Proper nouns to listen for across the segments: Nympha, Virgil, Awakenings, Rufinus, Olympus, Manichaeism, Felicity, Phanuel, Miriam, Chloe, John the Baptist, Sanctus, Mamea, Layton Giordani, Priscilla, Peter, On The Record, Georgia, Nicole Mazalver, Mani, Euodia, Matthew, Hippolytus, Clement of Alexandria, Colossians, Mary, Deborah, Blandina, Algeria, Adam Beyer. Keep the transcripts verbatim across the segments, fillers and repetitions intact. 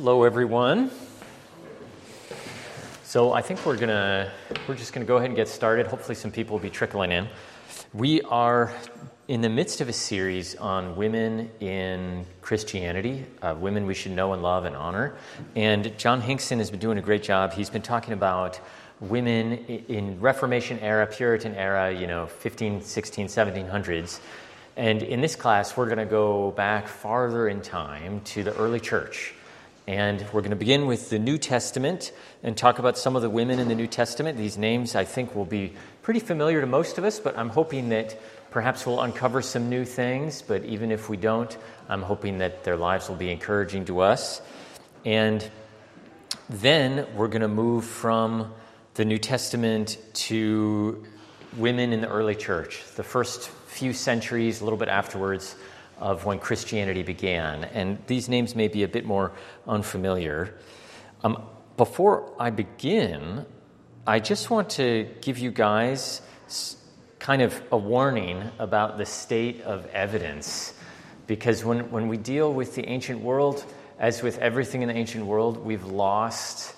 Hello, everyone. So I think we're gonna we're just gonna go ahead and get started. Hopefully, some people will be trickling in. We are in the midst of a series on women in Christianity, uh, women we should know and love and honor. And John Hinkson has been doing a great job. He's been talking about women in Reformation era, Puritan era, you know, fifteen, sixteen, seventeen hundreds. And in this class, we're going to go back farther in time to the early church. And we're going to begin with the New Testament and talk about some of the women in the New Testament. These names, I think, will be pretty familiar to most of us, but I'm hoping that perhaps we'll uncover some new things. But even if we don't, I'm hoping that their lives will be encouraging to us. And then we're going to move from the New Testament to women in the early church, the first few centuries, a little bit afterwards, of when Christianity began. And these names may be a bit more unfamiliar. Um, before I begin, I just want to give you guys kind of a warning about the state of evidence. Because when, when we deal with the ancient world, as with everything in the ancient world, we've lost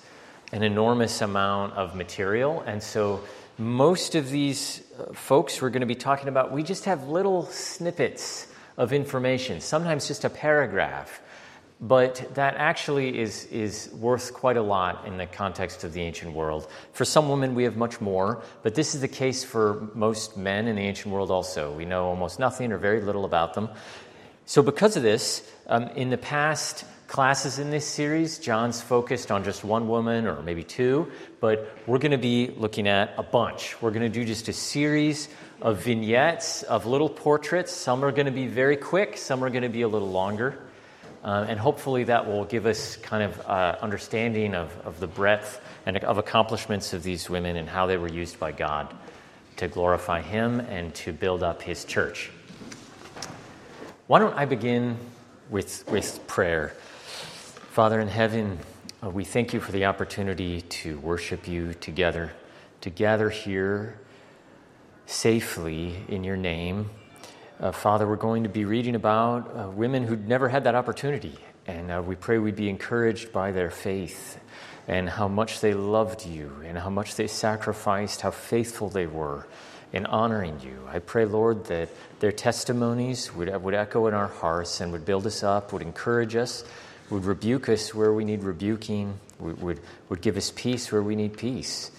an enormous amount of material. And so most of these folks we're going to be talking about, we just have little snippets of information, sometimes just a paragraph, but that actually is is worth quite a lot in the context of the ancient world. For some women, we have much more, but this is the case for most men in the ancient world also. We know almost nothing or very little about them. So because of this, um, in the past classes in this series, John's focused on just one woman or maybe two, but we're going to be looking at a bunch. We're going to do just a series of vignettes, of little portraits. Some are going to be very quick, some are going to be a little longer, uh, and hopefully that will give us kind of uh, understanding of, of the breadth and of accomplishments of these women and how they were used by God to glorify Him and to build up His church. Why don't I begin with with prayer? Father in heaven, we thank you for the opportunity to worship you together, to gather here safely in your name. Uh, Father, we're going to be reading about uh, women who'd never had that opportunity, and uh, we pray we'd be encouraged by their faith and how much they loved you and how much they sacrificed, how faithful they were in honoring you. I pray, Lord, that their testimonies would, would echo in our hearts and would build us up, would encourage us, would rebuke us where we need rebuking, would, would, would give us peace where we need peace.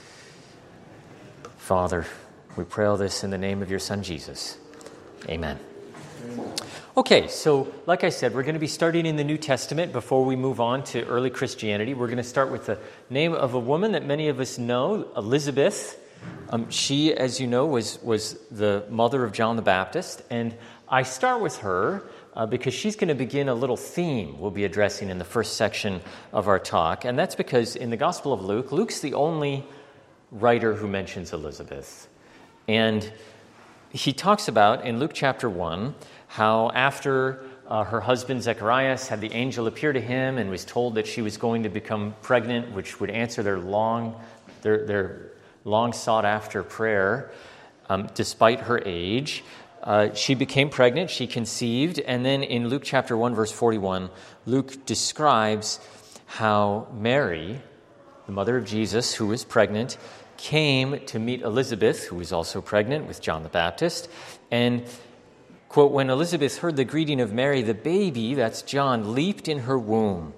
Father, we pray all this in the name of your Son, Jesus. Amen. Amen. Okay, so like I said, we're going to be starting in the New Testament before we move on to early Christianity. We're going to start with the name of a woman that many of us know, Elizabeth. Um, she, as you know, was, was the mother of John the Baptist, and I start with her Uh, because she's going to begin a little theme we'll be addressing in the first section of our talk. And that's because in the Gospel of Luke, Luke's the only writer who mentions Elizabeth. And he talks about, in Luke chapter one, how after uh, her husband Zacharias had the angel appear to him and was told that she was going to become pregnant, which would answer their long, their, their long sought-after prayer, um, despite her age, Uh, she became pregnant, she conceived, and then in Luke chapter one, verse forty-one, Luke describes how Mary, the mother of Jesus, who was pregnant, came to meet Elizabeth, who was also pregnant with John the Baptist, and, quote, when Elizabeth heard the greeting of Mary, the baby, that's John, leaped in her womb.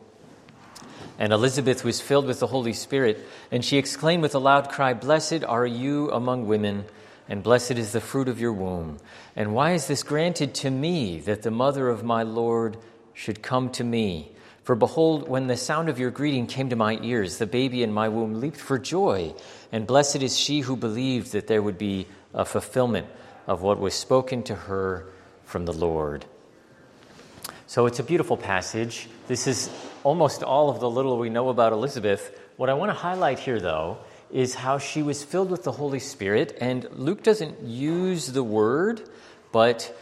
And Elizabeth was filled with the Holy Spirit, and she exclaimed with a loud cry, "Blessed are you among women, and blessed is the fruit of your womb. And why is this granted to me, that the mother of my Lord should come to me? For behold, when the sound of your greeting came to my ears, the baby in my womb leaped for joy. And blessed is she who believed that there would be a fulfillment of what was spoken to her from the Lord." So it's a beautiful passage. This is almost all of the little we know about Elizabeth. What I want to highlight here, though, is how she was filled with the Holy Spirit. And Luke doesn't use the word, but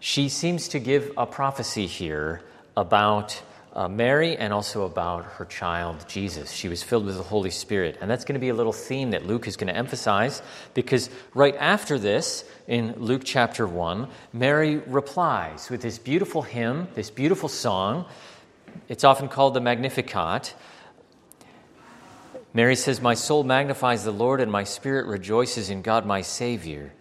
she seems to give a prophecy here about uh, Mary and also about her child, Jesus. She was filled with the Holy Spirit. And that's going to be a little theme that Luke is going to emphasize, because right after this, in Luke chapter one, Mary replies with this beautiful hymn, this beautiful song, It's often called the Magnificat. Mary says, "My soul magnifies the Lord, and my spirit rejoices in God my Savior,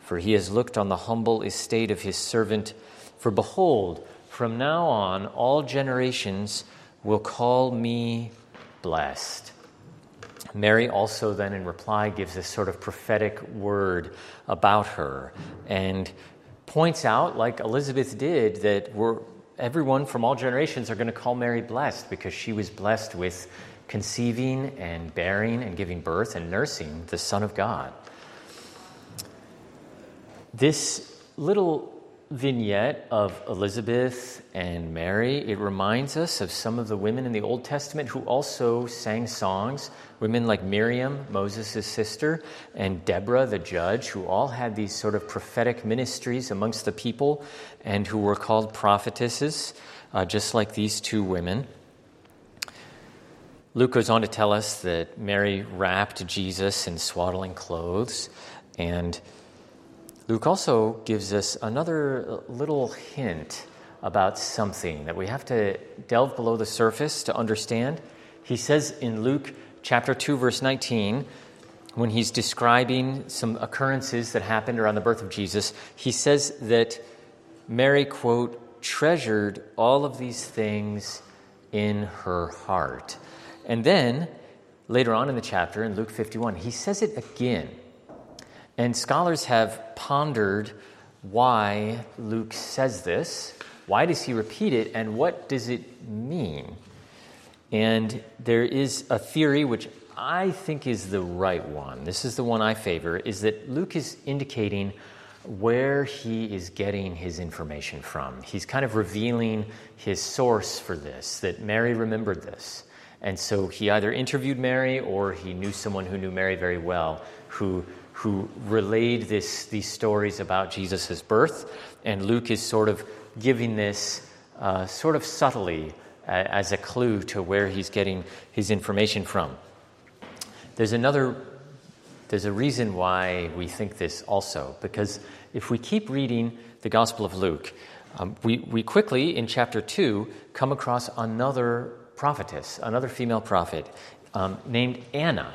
for he has looked on the humble estate of his servant. For behold, from now on all generations will call me blessed." Mary also then in reply gives this sort of prophetic word about her and points out, like Elizabeth did, that we're, everyone from all generations are going to call Mary blessed because she was blessed with conceiving and bearing and giving birth and nursing the Son of God. This little vignette of Elizabeth and Mary, it reminds us of some of the women in the Old Testament who also sang songs, women like Miriam, Moses' sister, and Deborah, the judge, who all had these sort of prophetic ministries amongst the people and who were called prophetesses, uh, just like these two women. Luke goes on to tell us that Mary wrapped Jesus in swaddling clothes, and Luke also gives us another little hint about something that we have to delve below the surface to understand. He says in Luke chapter two, verse nineteen, when he's describing some occurrences that happened around the birth of Jesus, he says that Mary, quote, treasured all of these things in her heart. And then later on in the chapter, in Luke fifty-one, he says it again. And scholars have pondered why Luke says this. Why does he repeat it, and what does it mean? And there is a theory which I think is the right one. This is the one I favor, is that Luke is indicating where he is getting his information from. He's kind of revealing his source for this, that Mary remembered this. And so he either interviewed Mary or he knew someone who knew Mary very well who who relayed this, these stories about Jesus' birth, and Luke is sort of giving this uh, sort of subtly uh, as a clue to where he's getting his information from. There's another, there's a reason why we think this also, because if we keep reading the Gospel of Luke, um, we, we quickly, in chapter two, come across another prophetess, another female prophet um, named Anna,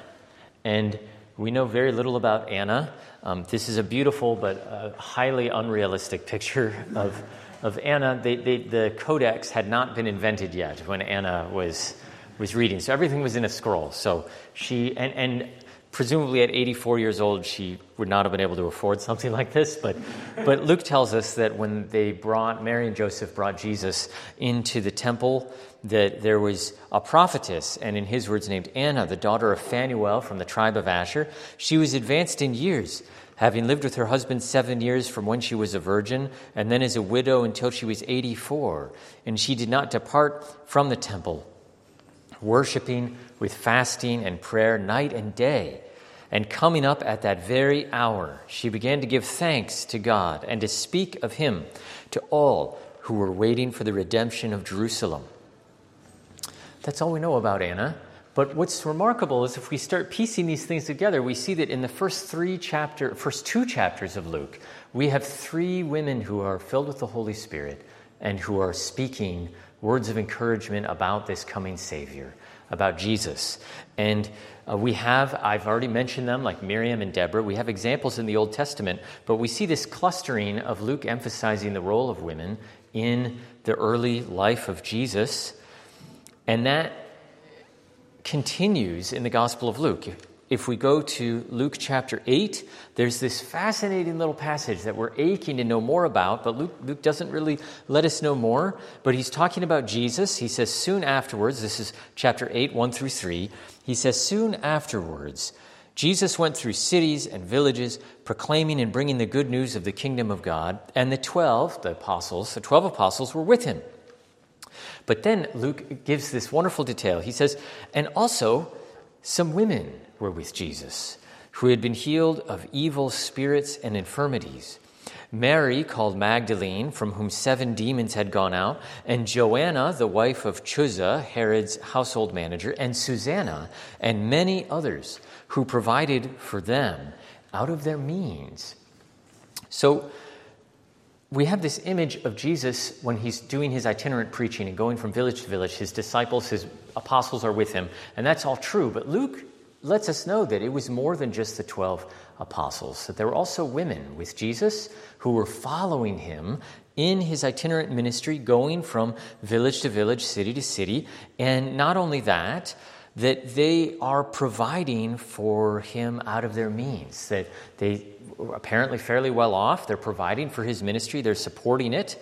and we know very little about Anna. Um, this is a beautiful but uh, highly unrealistic picture of of Anna. They, they, the codex had not been invented yet when Anna was was reading, so everything was in a scroll. So she and, and presumably at eighty-four years old, she would not have been able to afford something like this. But but Luke tells us that when they brought Mary and Joseph brought Jesus into the temple, that there was a prophetess, and in his words named Anna, the daughter of Phanuel from the tribe of Asher. She was advanced in years, having lived with her husband seven years from when she was a virgin, and then as a widow until she was eighty-four. And she did not depart from the temple, worshiping with fasting and prayer night and day. And coming up at that very hour, she began to give thanks to God and to speak of him to all who were waiting for the redemption of Jerusalem. That's all we know about Anna. But what's remarkable is if we start piecing these things together, we see that in the first three chapter, first two chapters of Luke, we have three women who are filled with the Holy Spirit and who are speaking words of encouragement about this coming Savior, about Jesus. And uh, we have, I've already mentioned them, like Miriam and Deborah. We have examples in the Old Testament, but we see this clustering of Luke emphasizing the role of women in the early life of Jesus. And that continues in the Gospel of Luke. If we go to Luke chapter eight, there's this fascinating little passage that we're aching to know more about, but Luke, Luke doesn't really let us know more. But he's talking about Jesus. He says, soon afterwards, this is chapter eight, one through three. He says, soon afterwards, Jesus went through cities and villages, proclaiming and bringing the good news of the kingdom of God. And the twelve, the apostles, the twelve apostles were with him. But then Luke gives this wonderful detail. He says, and also some women were with Jesus who had been healed of evil spirits and infirmities. Mary, called Magdalene, from whom seven demons had gone out, and Joanna, the wife of Chuza, Herod's household manager, and Susanna, and many others who provided for them out of their means. So we have this image of Jesus when he's doing his itinerant preaching and going from village to village. His disciples, his apostles are with him, and that's all true. But Luke lets us know that it was more than just the twelve apostles, that there were also women with Jesus who were following him in his itinerant ministry, going from village to village, city to city. And not only that, that they are providing for him out of their means, that they apparently fairly well off. They're providing for his ministry. They're supporting it.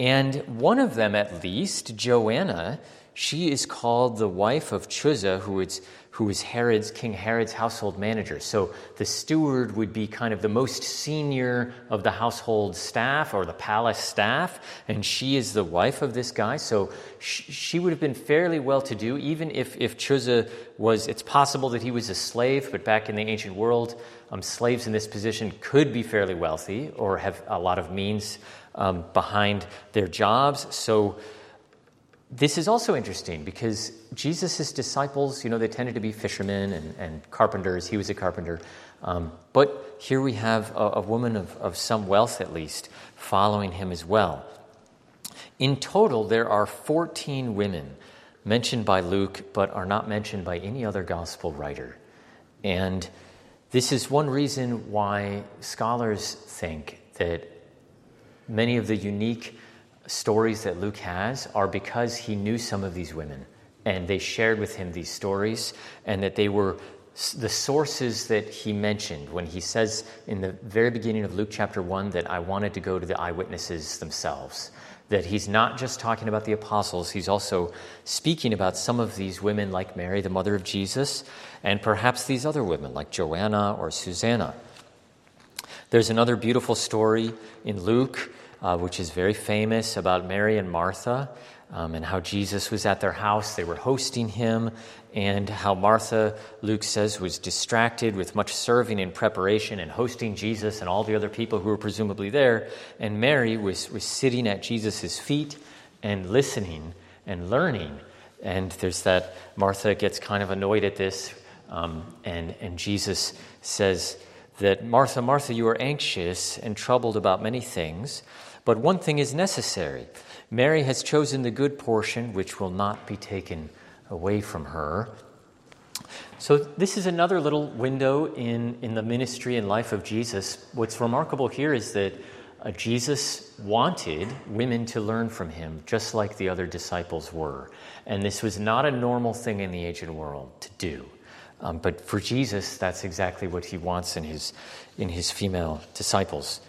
And one of them, at least, Joanna, she is called the wife of Chuza, who is, who is Herod's, King Herod's household manager. So the steward would be kind of the most senior of the household staff or the palace staff, and she is the wife of this guy. So she, she would have been fairly well-to-do, even if, if Chuza was, it's possible that he was a slave, but back in the ancient world, um, slaves in this position could be fairly wealthy or have a lot of means um, behind their jobs. So this is also interesting because Jesus' disciples, you know, they tended to be fishermen and, and carpenters. He was a carpenter. Um, but here we have a, a woman of, of some wealth, at least, following him as well. In total, there are fourteen women mentioned by Luke but are not mentioned by any other gospel writer. And this is one reason why scholars think that many of the unique stories that Luke has are because he knew some of these women and they shared with him these stories, and that they were the sources that he mentioned when he says in the very beginning of Luke chapter one that I wanted to go to the eyewitnesses themselves, that he's not just talking about the apostles, he's also speaking about some of these women like Mary, the mother of Jesus, and perhaps these other women like Joanna or Susanna. There's another beautiful story in Luke Uh, which is very famous, about Mary and Martha, um, and how Jesus was at their house. They were hosting him, and how Martha, Luke says, was distracted with much serving and preparation and hosting Jesus and all the other people who were presumably there. And Mary was, was sitting at Jesus' feet and listening and learning. And there's that Martha gets kind of annoyed at this, um, and, and Jesus says that, Martha, Martha, you are anxious and troubled about many things, but one thing is necessary. Mary has chosen the good portion, which will not be taken away from her. So this is another little window in, in the ministry and life of Jesus. What's remarkable here is that uh, Jesus wanted women to learn from him, just like the other disciples were. And this was not a normal thing in the ancient world to do. Um, but for Jesus, that's exactly what he wants in his, in his female disciples.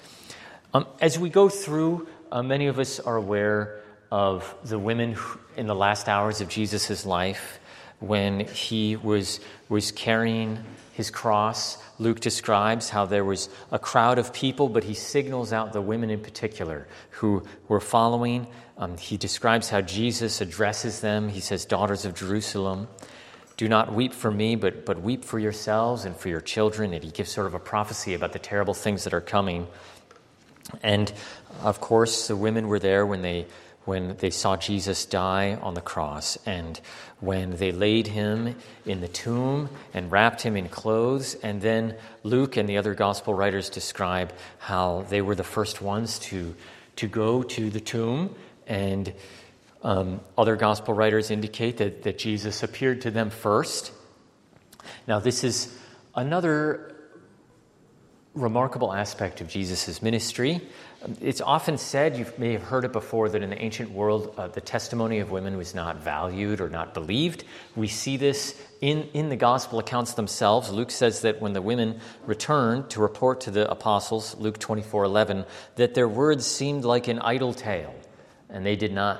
Um, as we go through, uh, many of us are aware of the women who, in the last hours of Jesus' life when he was, was carrying his cross. Luke describes how there was a crowd of people, but he signals out the women in particular who were following. Um, he describes how Jesus addresses them. He says, daughters of Jerusalem, do not weep for me, but, but weep for yourselves and for your children. And he gives sort of a prophecy about the terrible things that are coming. And of course, the women were there when they when they saw Jesus die on the cross, and when they laid him in the tomb and wrapped him in clothes. And then Luke and the other gospel writers describe how they were the first ones to to go to the tomb. And um, other gospel writers indicate that, that Jesus appeared to them first. Now, this is another remarkable aspect of Jesus' ministry. It's often said, you may have heard it before, that in the ancient world, uh, the testimony of women was not valued or not believed. We see this in, in the gospel accounts themselves. Luke says that when the women returned to report to the apostles, Luke twenty-four eleven, that their words seemed like an idle tale, and they did not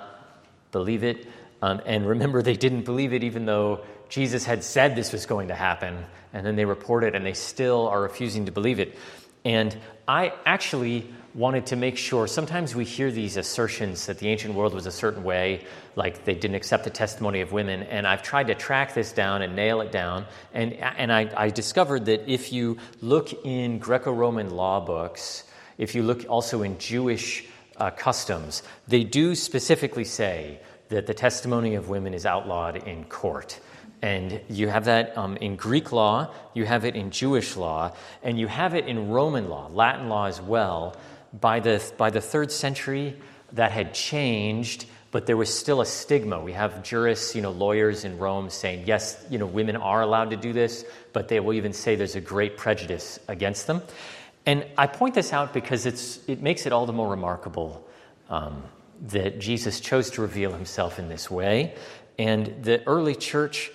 believe it. Um, and remember, they didn't believe it even though Jesus had said this was going to happen, and then they report it, and they still are refusing to believe it. And I actually wanted to make sure, sometimes we hear these assertions that the ancient world was a certain way, like they didn't accept the testimony of women, and I've tried to track this down and nail it down, and, and I, I discovered that if you look in Greco-Roman law books, if you look also in Jewish uh, customs, they do specifically say that the testimony of women is outlawed in court. And you have that um, in Greek law, you have it in Jewish law, and you have it in Roman law, Latin law as well, by the by the third century, that had changed, but there was still a stigma. We have jurists, you know, lawyers in Rome saying, yes, you know, women are allowed to do this, but they will even say there's a great prejudice against them. And I point this out because it's it makes it all the more remarkable um, that Jesus chose to reveal himself in this way. And the early church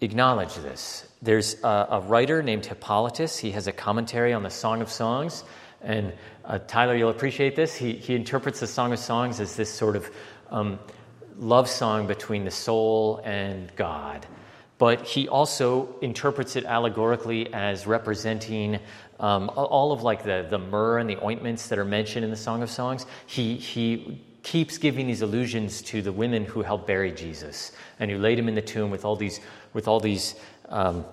acknowledged this. There's a, a writer named Hippolytus. He has a commentary on the Song of Songs. And uh, Tyler, you'll appreciate this. He he interprets the Song of Songs as this sort of um, love song between the soul and God. But he also interprets it allegorically as representing um, all of like the, the myrrh and the ointments that are mentioned in the Song of Songs. He he keeps giving these allusions to the women who helped bury Jesus and who laid him in the tomb with all these with all these um,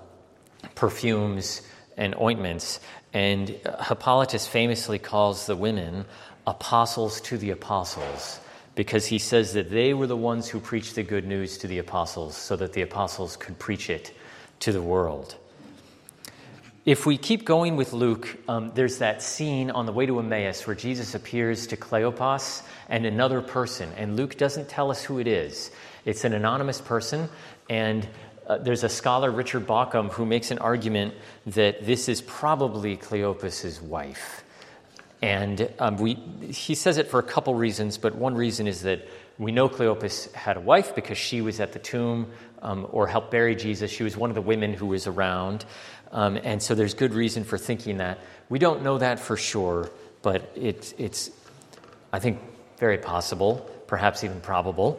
perfumes and ointments. And Hippolytus famously calls the women apostles to the apostles, because he says that they were the ones who preached the good news to the apostles so that the apostles could preach it to the world. If we keep going with Luke, um, there's that scene on the way to Emmaus where Jesus appears to Cleopas and another person, and Luke doesn't tell us who it is. It's an anonymous person, and Uh, there's a scholar, Richard Bauckham, who makes an argument that this is probably Cleopas's wife. And um, we he says it for a couple reasons, but one reason is that we know Cleopas had a wife because she was at the tomb um, or helped bury Jesus. She was one of the women who was around. Um, and so there's good reason for thinking that. We don't know that for sure, but it, it's, I think, very possible, perhaps even probable.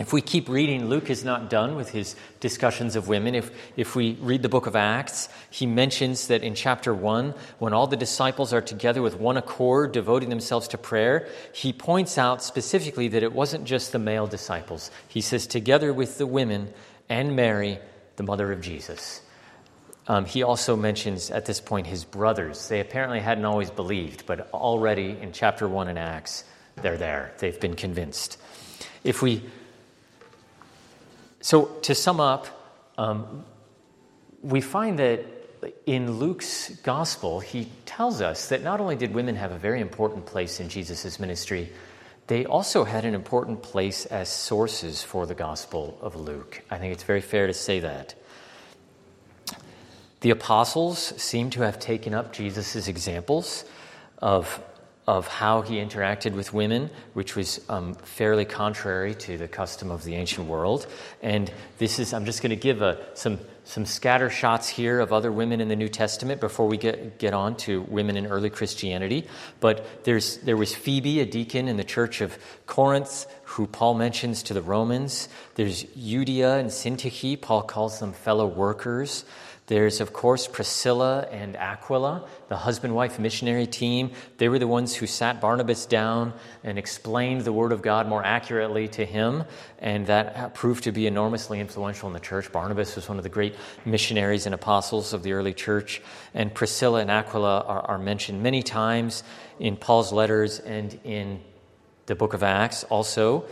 If we keep reading, Luke is not done with his discussions of women. If if we read the book of Acts, he mentions that in chapter one, when all the disciples are together with one accord, devoting themselves to prayer, he points out specifically that it wasn't just the male disciples. He says, together with the women and Mary, the mother of Jesus. Um, he also mentions at this point his brothers. They apparently hadn't always believed, but already in chapter one in Acts, they're there. They've been convinced. If we... So to sum up, um, we find that in Luke's gospel, he tells us that not only did women have a very important place in Jesus' ministry, they also had an important place as sources for the gospel of Luke. I think it's very fair to say that. The apostles seem to have taken up Jesus' examples of of how he interacted with women, which was um, fairly contrary to the custom of the ancient world. And this is, I'm just going to give a, some some scatter shots here of other women in the New Testament before we get, get on to women in early Christianity. But there's there was Phoebe, a deacon in the church of Corinth, who Paul mentions to the Romans. There's Euodia and Syntyche. Paul calls them fellow workers. There's, of course, Priscilla and Aquila, the husband-wife missionary team. They were the ones who sat Barnabas down and explained the Word of God more accurately to him, and that proved to be enormously influential in the church. Barnabas was one of the great missionaries and apostles of the early church, and Priscilla and Aquila are, are mentioned many times in Paul's letters and in the book of Acts also.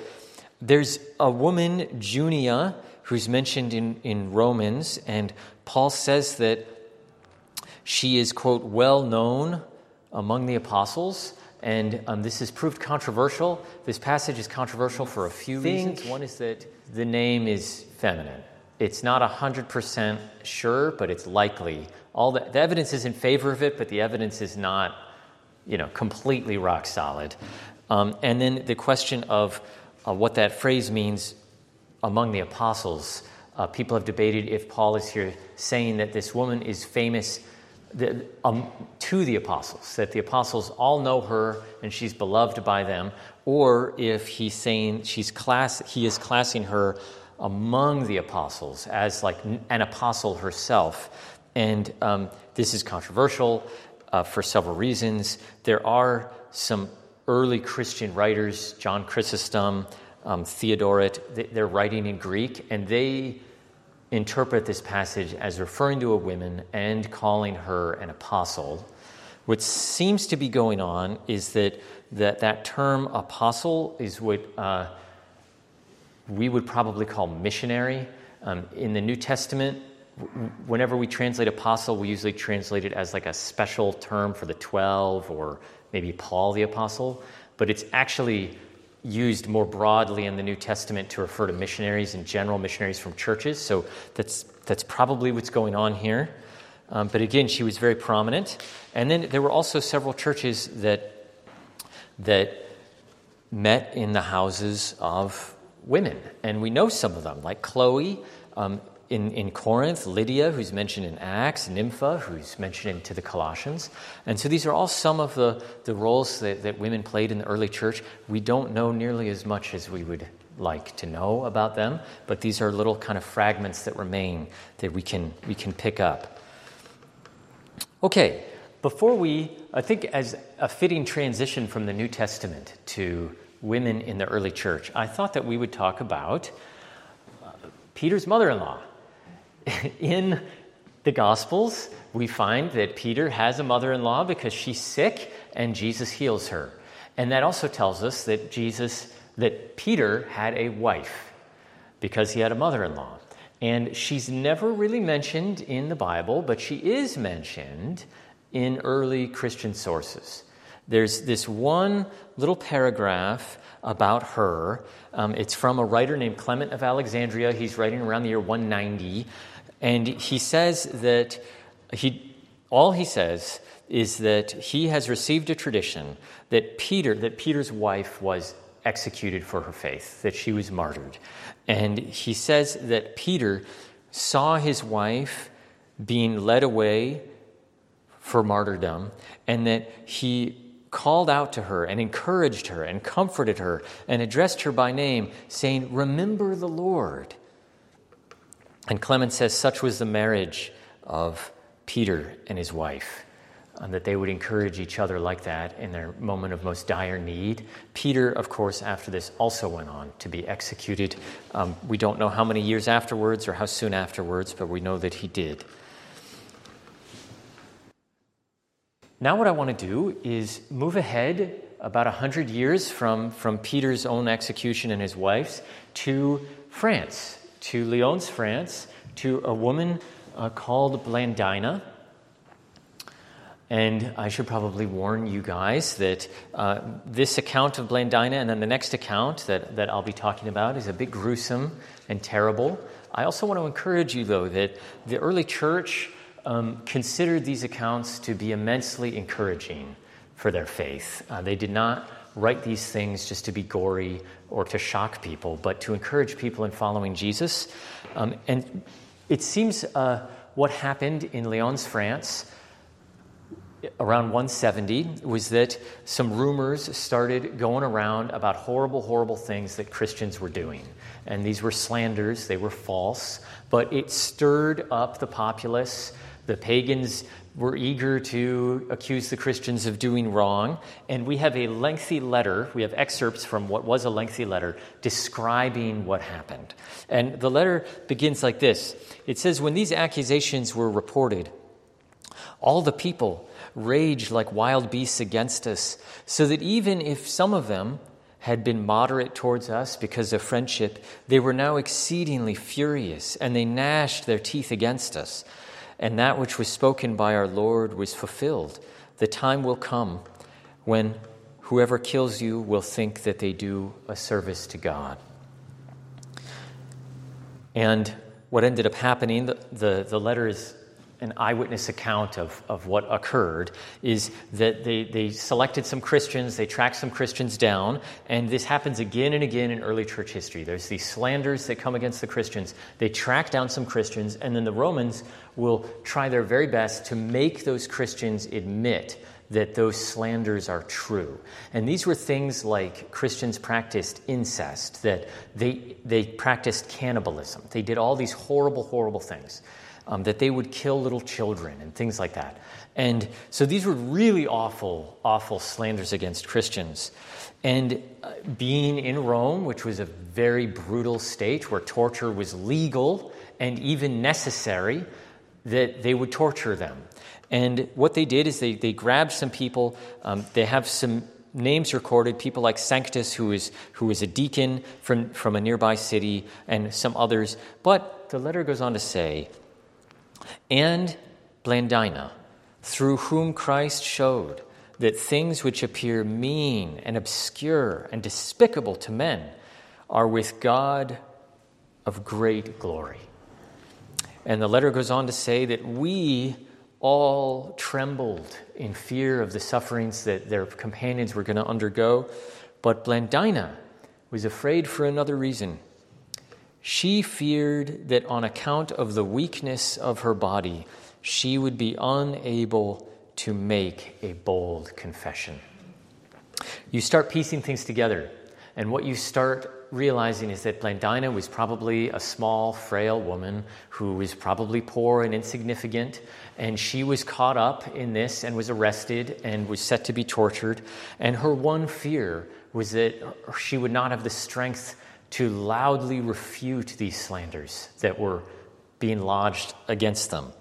There's a woman, Junia, who's mentioned in, in Romans, and Paul says that she is, quote, well known among the apostles, and um, this is proved controversial. This passage is controversial for a few reasons. One is that the name is feminine. It's not one hundred percent sure, but it's likely. All the, the evidence is in favor of it, but the evidence is not, you know, completely rock solid. Um, and then the question of uh, what that phrase means. Among the apostles, uh, people have debated if Paul is here saying that this woman is famous the, um, to the apostles, that the apostles all know her and she's beloved by them, or if he's saying she's class, he is classing her among the apostles as like an apostle herself. And um, this is controversial uh, for several reasons. There are some early Christian writers, John Chrysostom, Um, Theodoret, they're writing in Greek, and they interpret this passage as referring to a woman and calling her an apostle. What seems to be going on is that that, that term apostle is what uh, we would probably call missionary. Um, in the New Testament, w- whenever we translate apostle, we usually translate it as like a special term for the twelve or maybe Paul the Apostle, but it's actually used more broadly in the New Testament to refer to missionaries in general, missionaries from churches. So that's that's probably what's going on here. Um, but again, she was very prominent. And then there were also several churches that that met in the houses of women. And we know some of them, like Chloe um, in, in Corinth, Lydia, who's mentioned in Acts, Nympha, who's mentioned in, to the Colossians. And so these are all some of the, the roles that, that women played in the early church. We don't know nearly as much as we would like to know about them, but these are little kind of fragments that remain that we can we can pick up. Okay, before we, I think as a fitting transition from the New Testament to women in the early church, I thought that we would talk about uh, Peter's mother-in-law. In the Gospels, we find that Peter has a mother-in-law because she's sick and Jesus heals her. And that also tells us that Jesus, that Peter had a wife because he had a mother-in-law. And she's never really mentioned in the Bible, but she is mentioned in early Christian sources. There's this one little paragraph about her. Um, it's from a writer named Clement of Alexandria. He's writing around the year one ninety. And he says that he, all he says is that he has received a tradition that Peter, that Peter's wife was executed for her faith, that she was martyred. And he says that Peter saw his wife being led away for martyrdom, and that he called out to her and encouraged her and comforted her and addressed her by name, saying, "Remember the Lord." And Clement says such was the marriage of Peter and his wife, and that they would encourage each other like that in their moment of most dire need. Peter, of course, after this also went on to be executed. Um, we don't know how many years afterwards or how soon afterwards, but we know that he did. Now what I want to do is move ahead about one hundred years from, from Peter's own execution and his wife's to France, to Lyons, France, to a woman uh, called Blandina. And I should probably warn you guys that uh, this account of Blandina and then the next account that, that I'll be talking about is a bit gruesome and terrible. I also want to encourage you, though, that the early church um, considered these accounts to be immensely encouraging for their faith. Uh, they did not write these things just to be gory or to shock people, but to encourage people in following Jesus. Um, and it seems uh, what happened in Lyons, France, around one seventy, was that some rumors started going around about horrible, horrible things that Christians were doing. And these were slanders, they were false, but it stirred up the populace. The pagans were eager to accuse the Christians of doing wrong. And we have a lengthy letter, we have excerpts from what was a lengthy letter describing what happened. And the letter begins like this. It says, "When these accusations were reported, all the people raged like wild beasts against us, so that even if some of them had been moderate towards us because of friendship, they were now exceedingly furious, and they gnashed their teeth against us. And that which was spoken by our Lord was fulfilled. The time will come when whoever kills you will think that they do a service to God." And what ended up happening, the, the, the letter is an eyewitness account of, of what occurred, is that they, they selected some Christians, they tracked some Christians down, and this happens again and again in early church history. There's these slanders that come against the Christians. They track down some Christians, and then the Romans will try their very best to make those Christians admit that those slanders are true. And these were things like Christians practiced incest, that they they practiced cannibalism. They did all these horrible, horrible things. Um, that they would kill little children and things like that. And so these were really awful, awful slanders against Christians. And uh, being in Rome, which was a very brutal state where torture was legal and even necessary, that they would torture them. And what they did is they, they grabbed some people. Um, they have some names recorded, people like Sanctus, who is who is a deacon from, from a nearby city, and some others. But the letter goes on to say, "And Blandina, through whom Christ showed that things which appear mean and obscure and despicable to men are with God of great glory. And the letter goes on to say that we all trembled in fear of the sufferings that their companions were going to undergo. But Blandina was afraid for another reason. She feared that on account of the weakness of her body, she would be unable to make a bold confession. You start piecing things together, and what you start realizing is that Blandina was probably a small, frail woman who was probably poor and insignificant, and she was caught up in this and was arrested and was set to be tortured, and her one fear was that she would not have the strength to loudly refute these slanders that were being lodged against them.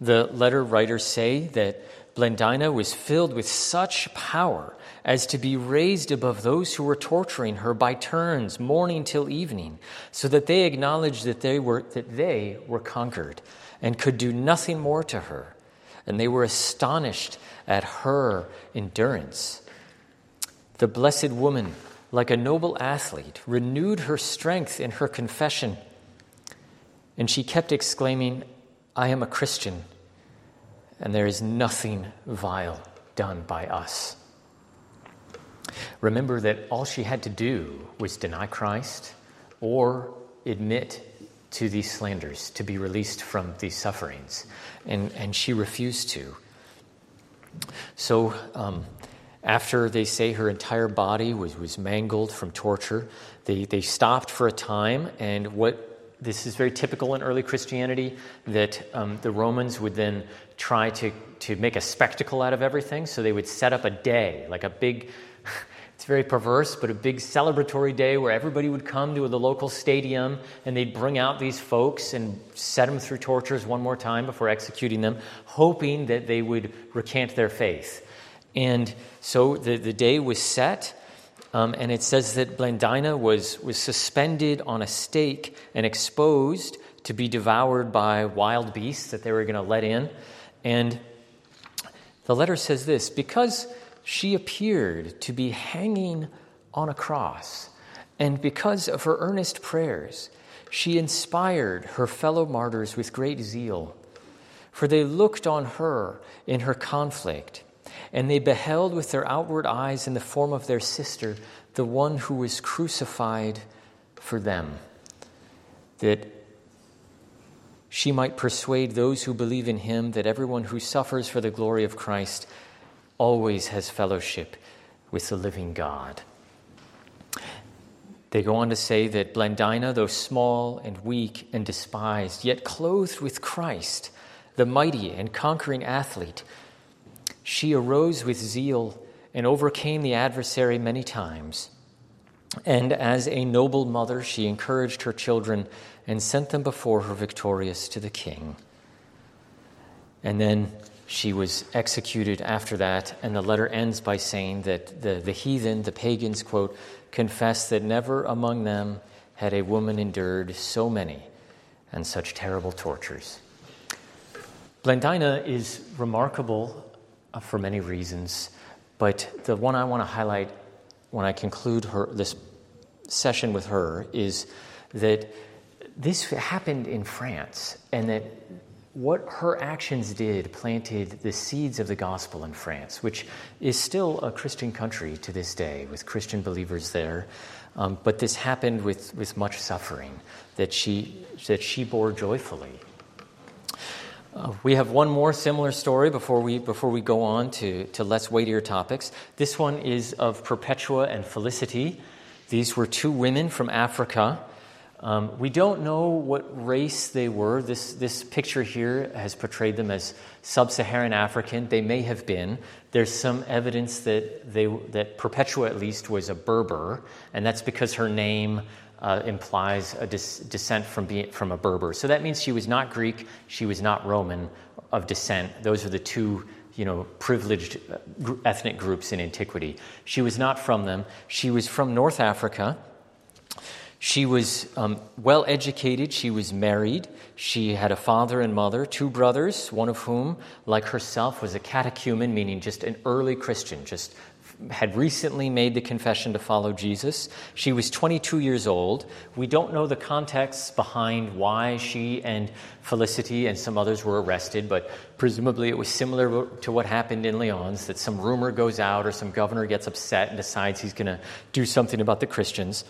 The letter writers say that Blandina was filled with such power as to be raised above those who were torturing her by turns, morning till evening, so that they acknowledged that they were that they were conquered and could do nothing more to her, and they were astonished at her endurance. The blessed woman, like a noble athlete, renewed her strength in her confession, and she kept exclaiming, "I am a Christian, and there is nothing vile done by us." Remember that all she had to do was deny Christ or admit to these slanders, to be released from these sufferings, and, and she refused to. So, um, After they say her entire body was, was mangled from torture, they, they stopped for a time. And what this is very typical in early Christianity, that um, the Romans would then try to, to make a spectacle out of everything. So they would set up a day, like a big, it's very perverse, but a big celebratory day where everybody would come to the local stadium and they'd bring out these folks and set them through tortures one more time before executing them, hoping that they would recant their faith. And so the, the day was set, um, and it says that Blandina was, was suspended on a stake and exposed to be devoured by wild beasts that they were going to let in. And the letter says this: because she appeared to be hanging on a cross, and because of her earnest prayers, she inspired her fellow martyrs with great zeal, for they looked on her in her conflict, and they beheld with their outward eyes in the form of their sister the one who was crucified for them, that she might persuade those who believe in him that everyone who suffers for the glory of Christ always has fellowship with the living God. They go on to say that Blandina, though small and weak and despised, yet clothed with Christ, the mighty and conquering athlete, she arose with zeal and overcame the adversary many times. And as a noble mother, she encouraged her children and sent them before her victorious to the king. And then she was executed after that. And the letter ends by saying that the, the heathen, the pagans, quote, confessed that never among them had a woman endured so many and such terrible tortures. Blandina is remarkable for many reasons, but the one I want to highlight when I conclude her, this session with her, is that this happened in France, and that what her actions did planted the seeds of the gospel in France, which is still a Christian country to this day with Christian believers there. Um, but this happened with, with much suffering that she that she bore joyfully. Uh, we have one more similar story before we before we go on to, to less weightier topics. This one is of Perpetua and Felicity. These were two women from Africa. Um, we don't know what race they were. This this picture here has portrayed them as sub-Saharan African. They may have been. There's some evidence that they that Perpetua at least was a Berber, and that's because her name Uh, implies a dis- descent from being, from a Berber. So that means she was not Greek, she was not Roman of descent. Those are the two, you know, privileged ethnic groups in antiquity. She was not from them. She was from North Africa. She was um, well educated, she was married, she had a father and mother, two brothers, one of whom, like herself, was a catechumen, meaning just an early Christian, just had recently made the confession to follow Jesus. She was twenty-two years old. We don't know the context behind why she and Felicity and some others were arrested, but presumably it was similar to what happened in Lyons, that some rumor goes out or some governor gets upset and decides he's going to do something about the Christians.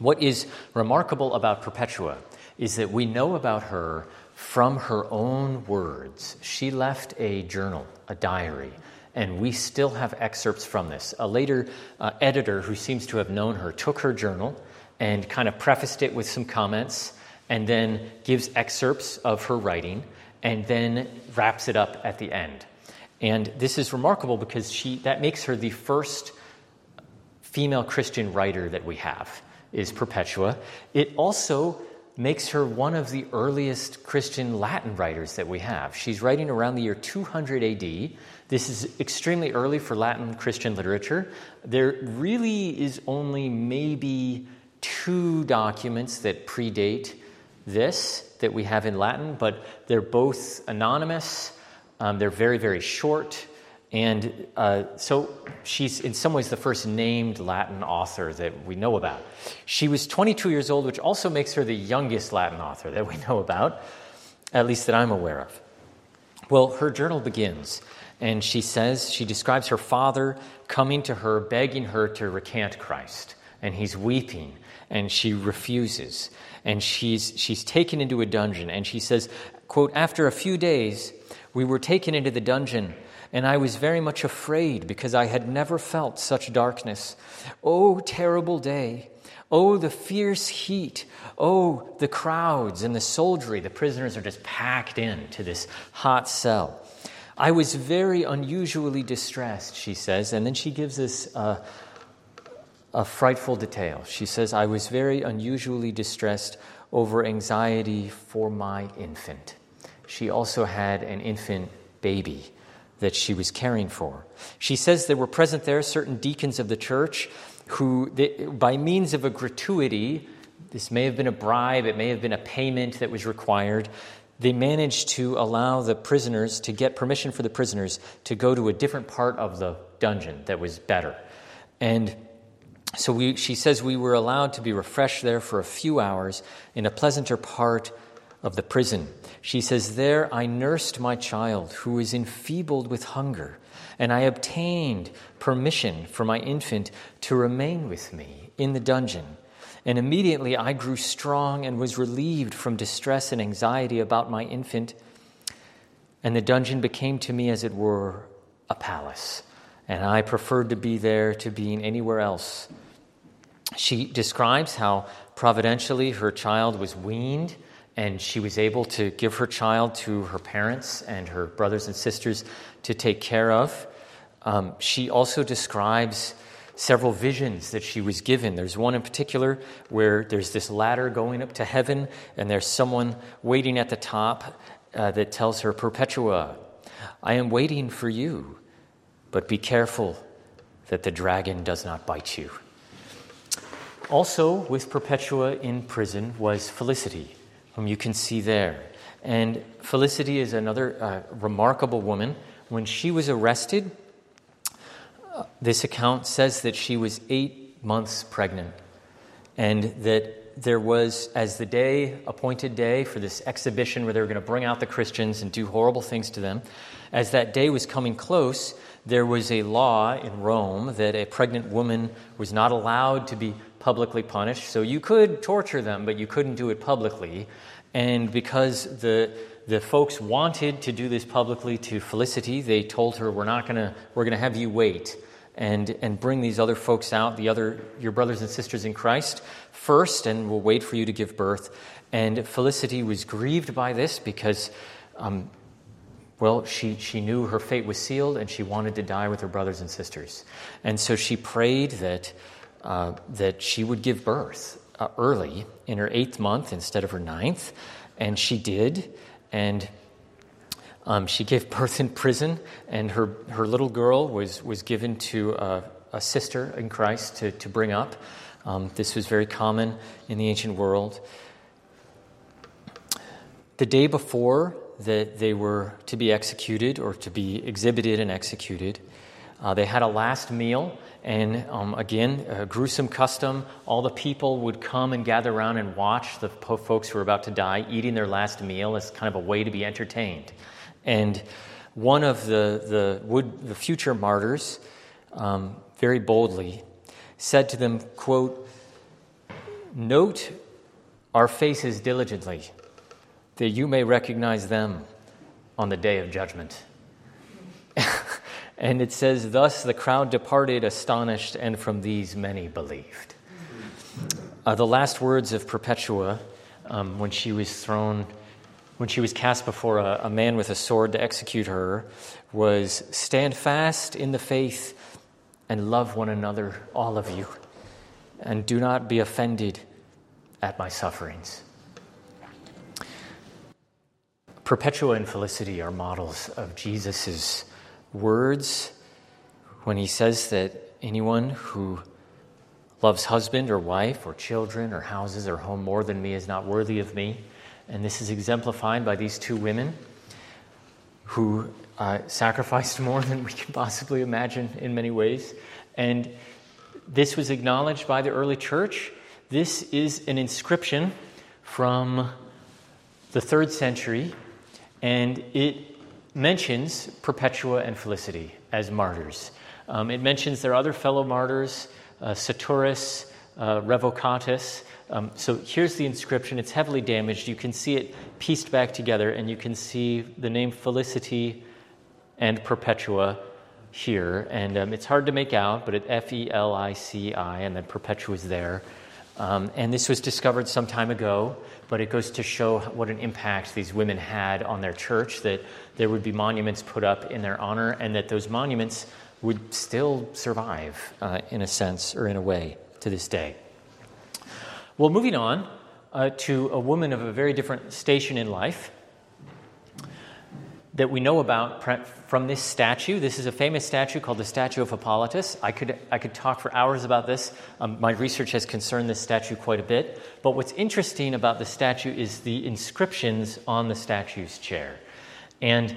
What is remarkable about Perpetua is that we know about her from her own words. She left a journal, a diary, and we still have excerpts from this. A later uh, editor who seems to have known her took her journal and kind of prefaced it with some comments and then gives excerpts of her writing and then wraps it up at the end. And this is remarkable because she that makes her the first female Christian writer that we have. Is Perpetua. It also makes her one of the earliest Christian Latin writers that we have. She's writing around the year two hundred A D. This is extremely early for Latin Christian literature. There really is only maybe two documents that predate this that we have in Latin, but they're both anonymous. Um, they're very, very short. And uh, so she's in some ways the first named Latin author that we know about. She was twenty-two years old, which also makes her the youngest Latin author that we know about, at least that I'm aware of. Well, her journal begins, and she says, she describes her father coming to her, begging her to recant Christ, and he's weeping, and she refuses, and she's she's taken into a dungeon, and she says, quote, "After a few days, we were taken into the dungeon, and I was very much afraid because I had never felt such darkness. Oh, terrible day! Oh, the fierce heat! Oh, the crowds and the soldiery!" The prisoners are just packed in to this hot cell. "I was very unusually distressed," she says, and then she gives us uh, a frightful detail. She says, "I was very unusually distressed over anxiety for my infant." She also had an infant baby that she was caring for. She says there were present there certain deacons of the church who, they, by means of a gratuity, this may have been a bribe, it may have been a payment that was required, they managed to allow the prisoners to get permission for the prisoners to go to a different part of the dungeon that was better. And so we, she says we were allowed to be refreshed there for a few hours in a pleasanter part of the prison. She says, "There I nursed my child who was enfeebled with hunger, and I obtained permission for my infant to remain with me in the dungeon. And immediately I grew strong and was relieved from distress and anxiety about my infant. And the dungeon became to me, as it were, a palace, and I preferred to be there to being anywhere else." She describes how providentially her child was weaned, and she was able to give her child to her parents and her brothers and sisters to take care of. Um, she also describes several visions that she was given. There's one in particular where there's this ladder going up to heaven, and there's someone waiting at the top uh, that tells her, "Perpetua, I am waiting for you, but be careful that the dragon does not bite you." Also with Perpetua in prison was Felicity, whom you can see there. And Felicity is another uh, remarkable woman. When she was arrested, uh, this account says that she was eight months pregnant, and that there was, as the day, appointed day for this exhibition where they were going to bring out the Christians and do horrible things to them, as that day was coming close, there was a law in Rome that a pregnant woman was not allowed to be publicly punished. So you could torture them, but you couldn't do it publicly. And because the the folks wanted to do this publicly to Felicity, they told her, "We're not gonna we're gonna have you wait and and bring these other folks out, the other your brothers and sisters in Christ first, and we'll wait for you to give birth." And Felicity was grieved by this because, um, well, she she knew her fate was sealed, and she wanted to die with her brothers and sisters, and so she prayed that. Uh, that she would give birth uh, early in her eighth month instead of her ninth, and she did, and um, she gave birth in prison, and her, her little girl was was given to uh, a sister in Christ to, to bring up, Um, this was very common in the ancient world. The day before that they were to be executed or to be exhibited and executed, uh, they had a last meal. And um, again, a gruesome custom. All the people would come and gather around and watch the po- folks who were about to die eating their last meal as kind of a way to be entertained. And one of the the, would, the future martyrs, um, very boldly, said to them, quote, "Note our faces diligently, that you may recognize them on the day of judgment." And it says, "Thus the crowd departed, astonished, and from these many believed." Uh, the last words of Perpetua, um, when she was thrown, when she was cast before a, a man with a sword to execute her, was, "Stand fast in the faith and love one another, all of you, and do not be offended at my sufferings." Perpetua and Felicity are models of Jesus's words when he says that anyone who loves husband or wife or children or houses or home more than me is not worthy of me. And this is exemplified by these two women who uh, sacrificed more than we can possibly imagine in many ways. And this was acknowledged by the early church. This is an inscription from the third century, and it mentions Perpetua and Felicity as martyrs. Um, it mentions their other fellow martyrs, uh, Saturus, uh, Revocatus. Um, so here's the inscription. It's heavily damaged. You can see it pieced back together, and you can see the name Felicity and Perpetua here. And um, it's hard to make out, but it's F E L I C I, and then Perpetua's there. Um, and this was discovered some time ago, but it goes to show what an impact these women had on their church, that there would be monuments put up in their honor and that those monuments would still survive uh, in a sense or in a way to this day. Well, moving on uh, to a woman of a very different station in life that we know about from this statue. This is a famous statue called the Statue of Hippolytus. I could I could talk for hours about this. Um, my research has concerned this statue quite a bit. But what's interesting about the statue is the inscriptions on the statue's chair. And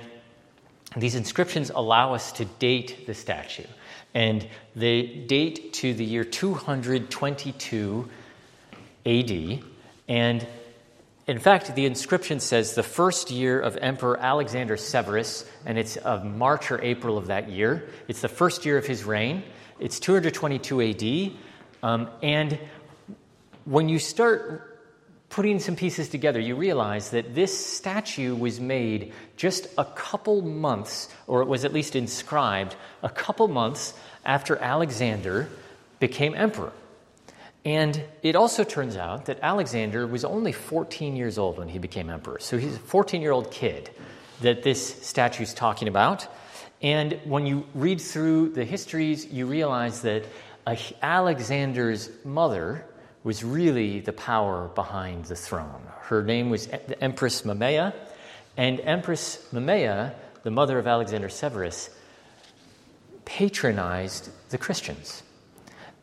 these inscriptions allow us to date the statue. And they date to the year two twenty-two A D. And in fact, the inscription says the first year of Emperor Alexander Severus, and it's of March or April of that year. It's the first year of his reign. It's two twenty-two A D. Um, and when you start putting some pieces together, you realize that this statue was made just a couple months, or it was at least inscribed a couple months after Alexander became emperor. And it also turns out that Alexander was only fourteen years old when he became emperor. So he's a fourteen-year-old kid that this statue's talking about. And when you read through the histories, you realize that Alexander's mother was really the power behind the throne. Her name was the Empress Mamea. And Empress Mamea, the mother of Alexander Severus, patronized the Christians.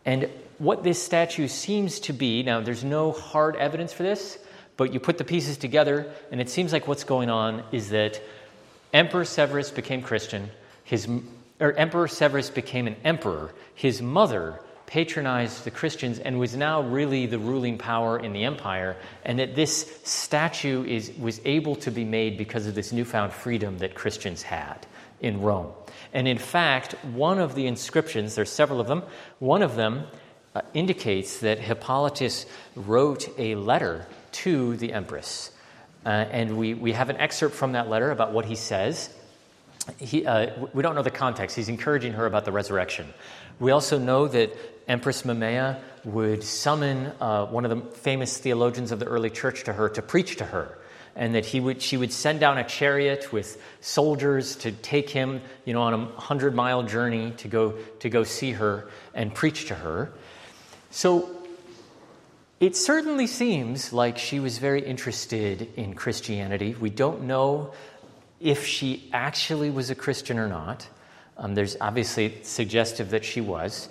And what this statue seems to be, now there's no hard evidence for this, but you put the pieces together and it seems like what's going on is that Emperor Severus became Christian, his, or Emperor Severus became an emperor, his mother patronized the Christians and was now really the ruling power in the empire, and that this statue is was able to be made because of this newfound freedom that Christians had in Rome. And in fact, one of the inscriptions, there's several of them, one of them Uh, indicates that Hippolytus wrote a letter to the empress. Uh, and we, we have an excerpt from that letter about what he says. He, uh, we don't know the context. He's encouraging her about the resurrection. We also know that Empress Mamea would summon uh, one of the famous theologians of the early church to her to preach to her, and that he would, she would send down a chariot with soldiers to take him, you know, on a hundred-mile journey to go to go see her and preach to her. So it certainly seems like she was very interested in Christianity. We don't know if she actually was a Christian or not. Um, there's obviously suggestive that she was.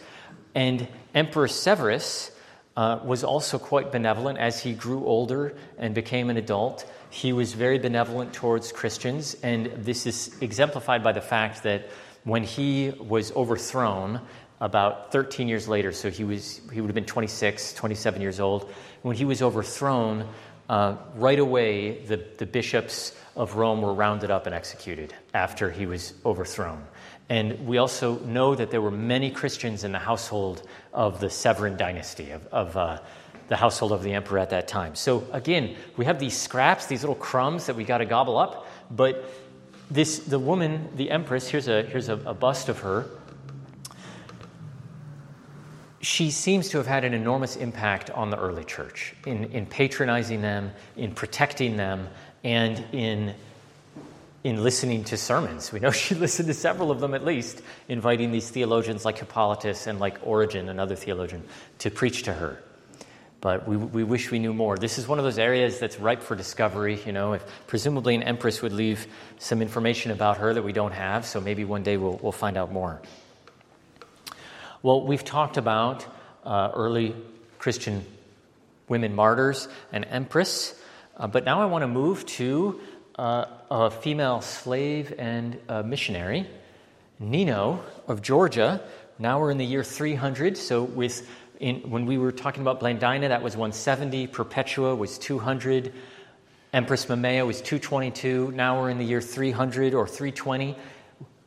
And Emperor Severus uh, was also quite benevolent. As he grew older and became an adult, he was very benevolent towards Christians, and this is exemplified by the fact that when he was overthrown about thirteen years later, so he was he would have been twenty-six, twenty-seven years old, when he was overthrown, uh, right away the, the bishops of Rome were rounded up and executed after he was overthrown. And we also know that there were many Christians in the household of the Severan dynasty, of, of uh, the household of the emperor at that time. So again, we have these scraps, these little crumbs that we got to gobble up, but this, the woman, the empress, here's a here's a, a bust of her. She seems to have had an enormous impact on the early church in, in patronizing them, in protecting them, and in in listening to sermons. We know she listened to several of them at least, inviting these theologians like Hippolytus and like Origen, another theologian, to preach to her. But we, we wish we knew more. This is one of those areas that's ripe for discovery. You know, if presumably an empress would leave some information about her that we don't have, so maybe one day we'll, we'll find out more. Well, we've talked about uh, early Christian women martyrs and empress, uh, but now I want to move to uh, a female slave and a missionary, Nino of Georgia. Now we're in the year three hundred, so with... In, when we were talking about Blandina, that was one seventy. Perpetua was two hundred. Empress Mamea was two twenty-two. Now we're in the year three hundred or three twenty.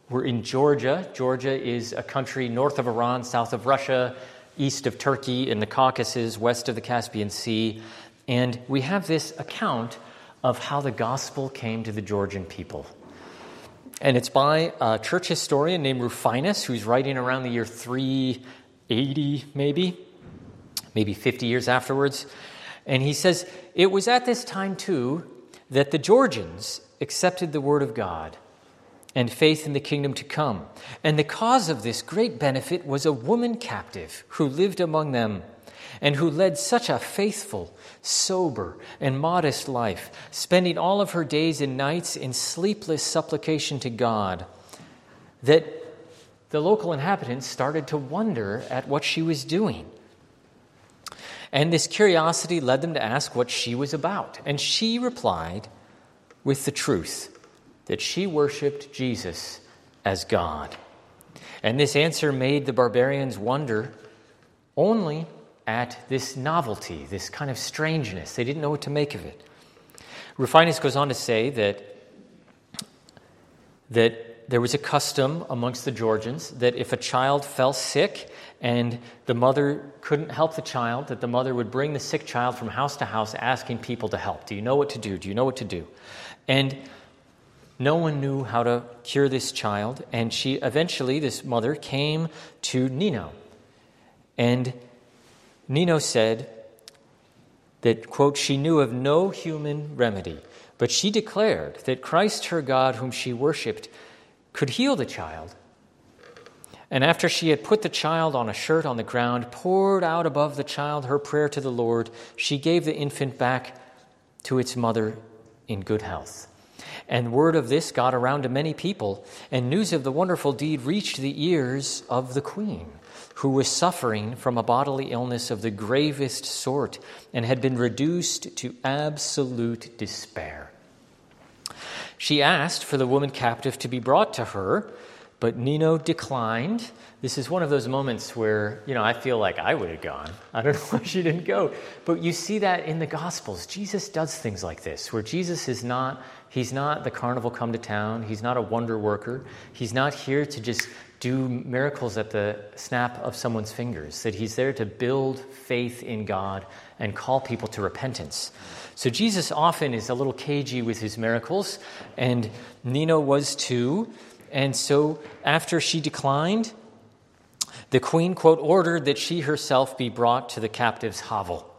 We're in Georgia. Georgia is a country north of Iran, south of Russia, east of Turkey, in the Caucasus, west of the Caspian Sea. And we have this account of how the gospel came to the Georgian people. And it's by a church historian named Rufinus, who's writing around the year three eighty, maybe. maybe fifty years afterwards. And he says, it was at this time, too, that the Georgians accepted the word of God and faith in the kingdom to come. And the cause of this great benefit was a woman captive who lived among them and who led such a faithful, sober, and modest life, spending all of her days and nights in sleepless supplication to God, that the local inhabitants started to wonder at what she was doing. And this curiosity led them to ask what she was about. And she replied with the truth that she worshipped Jesus as God. And this answer made the barbarians wonder only at this novelty, this kind of strangeness. They didn't know what to make of it. Rufinus goes on to say that, that there was a custom amongst the Georgians that if a child fell sick and the mother couldn't help the child, that the mother would bring the sick child from house to house asking people to help. Do you know what to do? Do you know what to do? And no one knew how to cure this child. And she eventually, this mother, came to Nino. And Nino said that, quote, she knew of no human remedy, but she declared that Christ, her God, whom she worshipped, could heal the child. And after she had put the child on a shirt on the ground, poured out above the child her prayer to the Lord, she gave the infant back to its mother in good health. And word of this got around to many people, and news of the wonderful deed reached the ears of the queen, who was suffering from a bodily illness of the gravest sort and had been reduced to absolute despair. She asked for the woman captive to be brought to her, but Nino declined. This is one of those moments where, you know, I feel like I would have gone. I don't know why she didn't go. But you see that in the Gospels. Jesus does things like this, where Jesus is not, he's not the carnival come to town. He's not a wonder worker. He's not here to just do miracles at the snap of someone's fingers, that he's there to build faith in God and call people to repentance. So Jesus often is a little cagey with his miracles, and Nino was too. And so after she declined, the queen, quote, ordered that she herself be brought to the captive's hovel.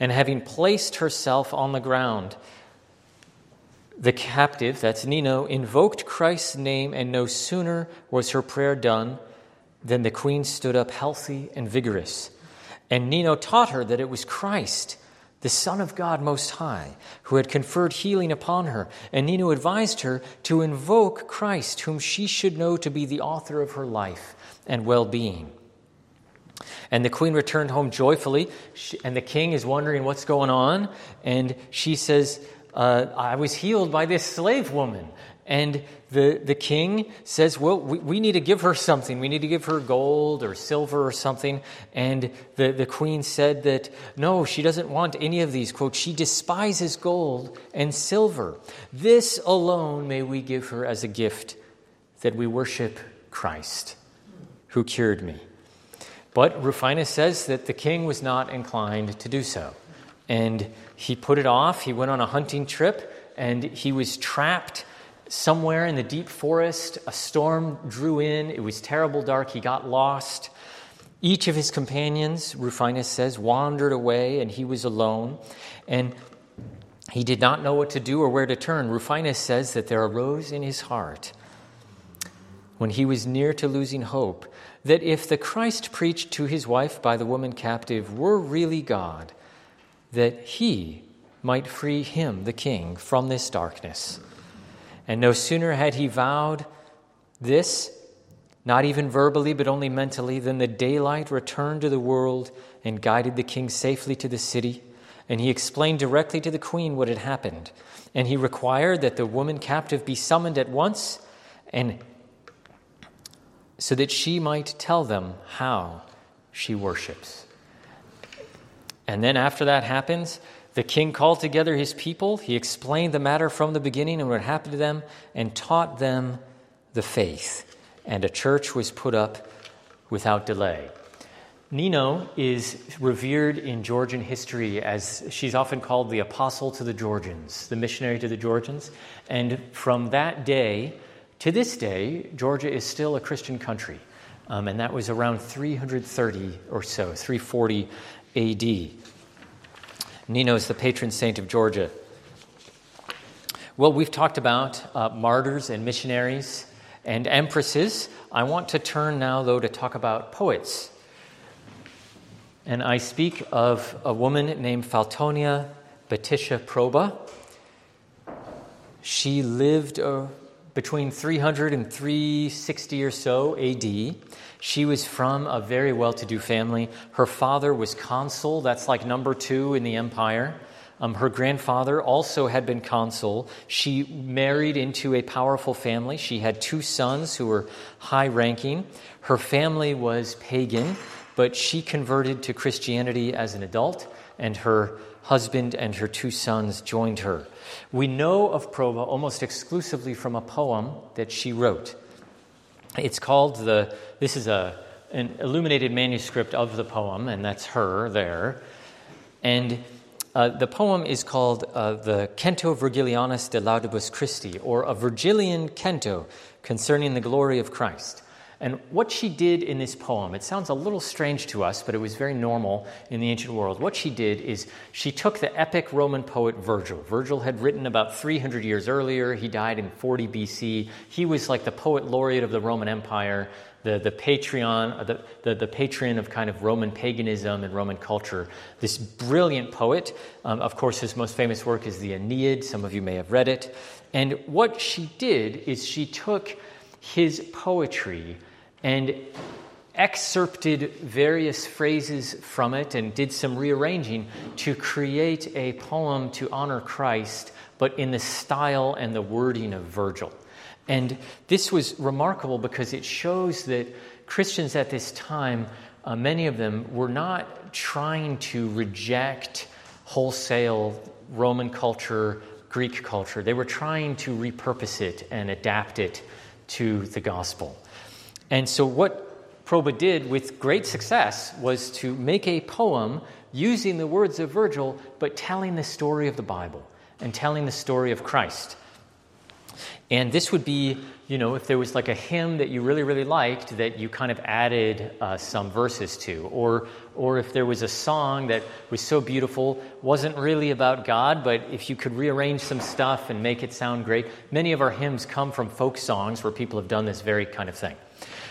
And having placed herself on the ground, the captive, that's Nino, invoked Christ's name, and no sooner was her prayer done than the queen stood up healthy and vigorous. And Nino taught her that it was Christ, the Son of God Most High, who had conferred healing upon her, and Nino advised her to invoke Christ, whom she should know to be the author of her life and well-being. And the queen returned home joyfully, and the king is wondering what's going on. And she says, uh, I was healed by this slave woman. And the, the king says, well, we, we need to give her something. We need to give her gold or silver or something. And the, the queen said that, no, she doesn't want any of these. Quote, she despises gold and silver. This alone may we give her as a gift, that we worship Christ, who cured me. But Rufinus says that the king was not inclined to do so. And he put it off. He went on a hunting trip, and he was trapped somewhere in the deep forest. A storm drew in. It was terrible dark. He got lost. Each of his companions, Rufinus says, wandered away, and he was alone. And he did not know what to do or where to turn. Rufinus says that there arose in his heart, when he was near to losing hope, that if the Christ preached to his wife by the woman captive were really God, that he might free him, the king, from this darkness. And no sooner had he vowed this, not even verbally but only mentally, than the daylight returned to the world and guided the king safely to the city. And he explained directly to the queen what had happened. And he required that the woman captive be summoned at once, and so that she might tell them how she worships. And then after that happens, the king called together his people. He explained the matter from the beginning and what happened to them, and taught them the faith. And a church was put up without delay. Nino is revered in Georgian history as she's often called the apostle to the Georgians, the missionary to the Georgians. And from that day to this day, Georgia is still a Christian country, um, and that was around three thirty or so, three forty A D. Nino is the patron saint of Georgia. Well, we've talked about uh, martyrs and missionaries and empresses. I want to turn now, though, to talk about poets. And I speak of a woman named Faltonia Betitia Proba. She lived a between three hundred and three sixty or so A D. She was from a very well-to-do family. Her father was consul. That's like number two in the empire. Um, her grandfather also had been consul. She married into a powerful family. She had two sons who were high-ranking. Her family was pagan, but she converted to Christianity as an adult, and her husband and her two sons joined her. We know of Proba almost exclusively from a poem that she wrote. It's called the, this is a an illuminated manuscript of the poem, and that's her there. And uh, the poem is called uh, the Canto Virgilianus de Laudibus Christi, or a Virgilian canto concerning the glory of Christ. And what she did in this poem, it sounds a little strange to us, but it was very normal in the ancient world. What she did is she took the epic Roman poet Virgil. Virgil had written about three hundred years earlier. He died in forty B C. He was like the poet laureate of the Roman Empire, the, the, patron, the, the, the patron of kind of Roman paganism and Roman culture. This brilliant poet. Um, of course, his most famous work is the Aeneid. Some of you may have read it. And what she did is she took his poetry and excerpted various phrases from it and did some rearranging to create a poem to honor Christ, but in the style and the wording of Virgil. And this was remarkable because it shows that Christians at this time, uh, many of them, were not trying to reject wholesale Roman culture, Greek culture. They were trying to repurpose it and adapt it to the gospel. And so what Proba did with great success was to make a poem using the words of Virgil, but telling the story of the Bible and telling the story of Christ. And this would be, you know, if there was like a hymn that you really, really liked that you kind of added uh, some verses to, or or if there was a song that was so beautiful, wasn't really about God, but if you could rearrange some stuff and make it sound great. Many of our hymns come from folk songs where people have done this very kind of thing.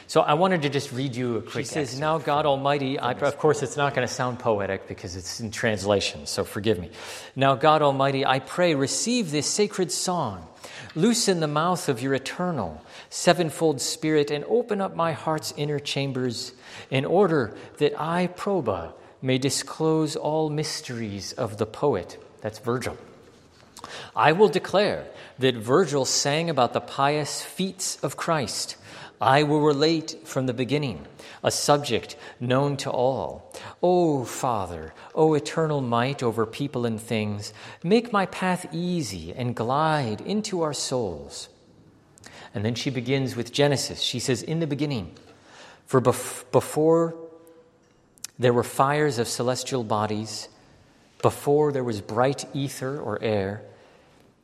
So I wanted to just read you a quick excerpt. She says, "Now God Almighty," I, of course it's not going to sound poetic because it's in translation, so forgive me. "Now God Almighty, I pray, receive this sacred song. Loosen the mouth of your eternal sevenfold spirit and open up my heart's inner chambers in order that I, proba, may disclose all mysteries of the poet." That's Virgil. "I will declare that Virgil sang about the pious feats of Christ. I will relate from the beginning, a subject known to all. O Father, O eternal might over people and things, make my path easy and glide into our souls." And then she begins with Genesis. She says, "In the beginning, for bef- before there were fires of celestial bodies, before there was bright ether or air,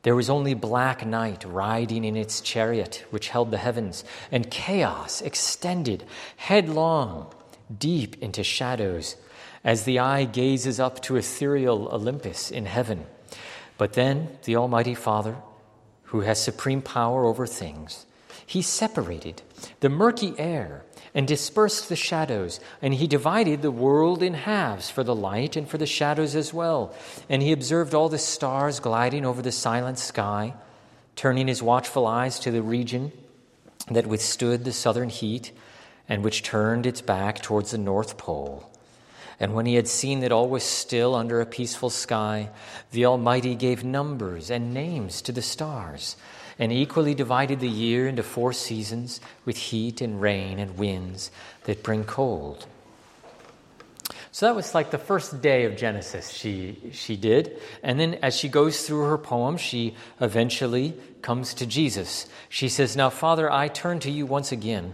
there was only black night riding in its chariot, which held the heavens, and chaos extended headlong deep into shadows as the eye gazes up to ethereal Olympus in heaven. But then the Almighty Father, who has supreme power over things, he separated the murky air and dispersed the shadows, and he divided the world in halves for the light and for the shadows as well. And he observed all the stars gliding over the silent sky, turning his watchful eyes to the region that withstood the southern heat and which turned its back towards the North Pole. And when he had seen that all was still under a peaceful sky, the Almighty gave numbers and names to the stars, and equally divided the year into four seasons with heat and rain and winds that bring cold." So that was like the first day of Genesis she she did. And then as she goes through her poem, she eventually comes to Jesus. She says, "Now, Father, I turn to you once again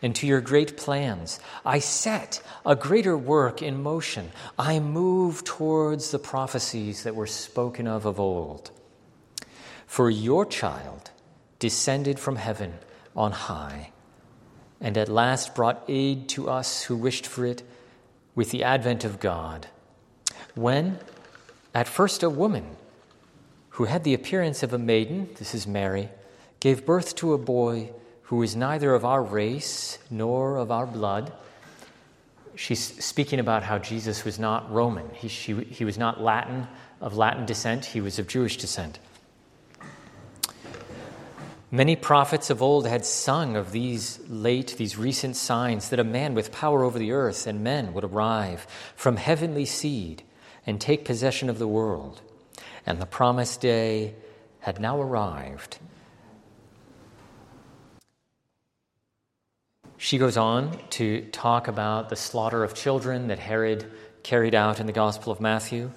and to your great plans. I set a greater work in motion. I move towards the prophecies that were spoken of of old. For your child descended from heaven on high, and at last brought aid to us who wished for it with the advent of God, when at first a woman who had the appearance of a maiden," this is Mary, "gave birth to a boy who is neither of our race nor of our blood." She's speaking about how Jesus was not Roman. He, she, he was not Latin, of Latin descent. He was of Jewish descent. "Many prophets of old had sung of these late, these recent signs, that a man with power over the earth and men would arrive from heavenly seed and take possession of the world. And the promised day had now arrived." She goes on to talk about the slaughter of children that Herod carried out in the Gospel of Matthew.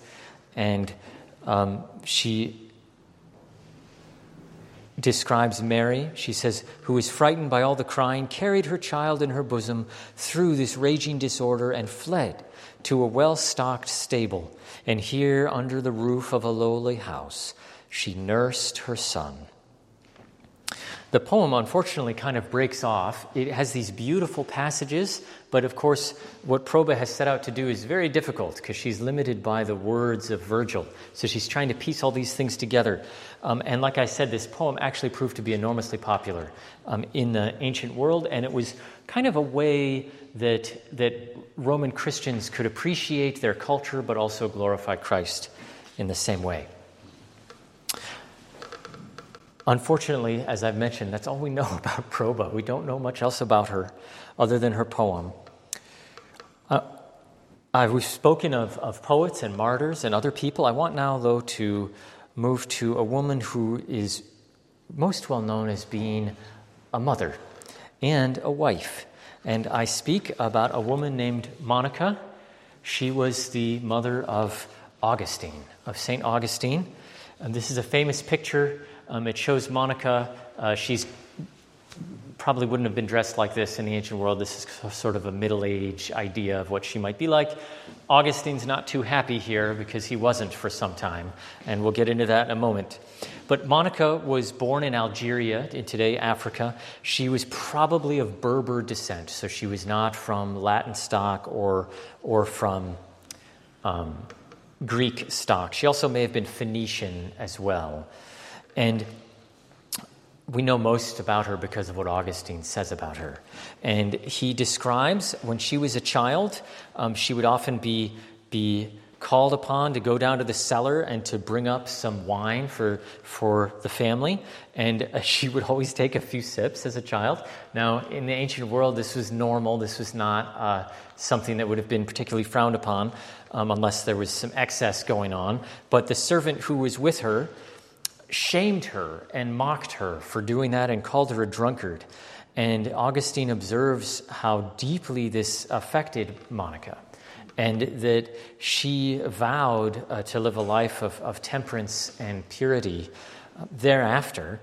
And um, she... describes Mary, she says, "who was frightened by all the crying, carried her child in her bosom through this raging disorder and fled to a well-stocked stable. And here, under the roof of a lowly house, she nursed her son." The poem, unfortunately, kind of breaks off. It has these beautiful passages, but of course, what Proba has set out to do is very difficult because she's limited by the words of Virgil. So she's trying to piece all these things together. Um, and like I said, this poem actually proved to be enormously popular um, in the ancient world, and it was kind of a way that that Roman Christians could appreciate their culture but also glorify Christ in the same way. Unfortunately, as I've mentioned, that's all we know about Proba. We don't know much else about her other than her poem. Uh, I've, we've spoken of, of poets and martyrs and other people. I want now, though, to move to a woman who is most well known as being a mother and a wife. And I speak about a woman named Monica. She was the mother of Augustine, of Saint Augustine. And this is a famous picture. Um, it shows Monica. Uh, she's probably wouldn't have been dressed like this in the ancient world. This is sort of a middle-age idea of what she might be like. Augustine's not too happy here because he wasn't for some time, and we'll get into that in a moment. But Monica was born in Algeria, in today Africa. She was probably of Berber descent, so she was not from Latin stock or or from um, Greek stock. She also may have been Phoenician as well. And we know most about her because of what Augustine says about her. And he describes when she was a child, um, she would often be be called upon to go down to the cellar and to bring up some wine for for the family. And uh, she would always take a few sips as a child. Now, in the ancient world, this was normal. This was not uh, something that would have been particularly frowned upon um, unless there was some excess going on. But the servant who was with her shamed her and mocked her for doing that and called her a drunkard. And Augustine observes how deeply this affected Monica, and that she vowed uh, to live a life of, of temperance and purity uh, thereafter.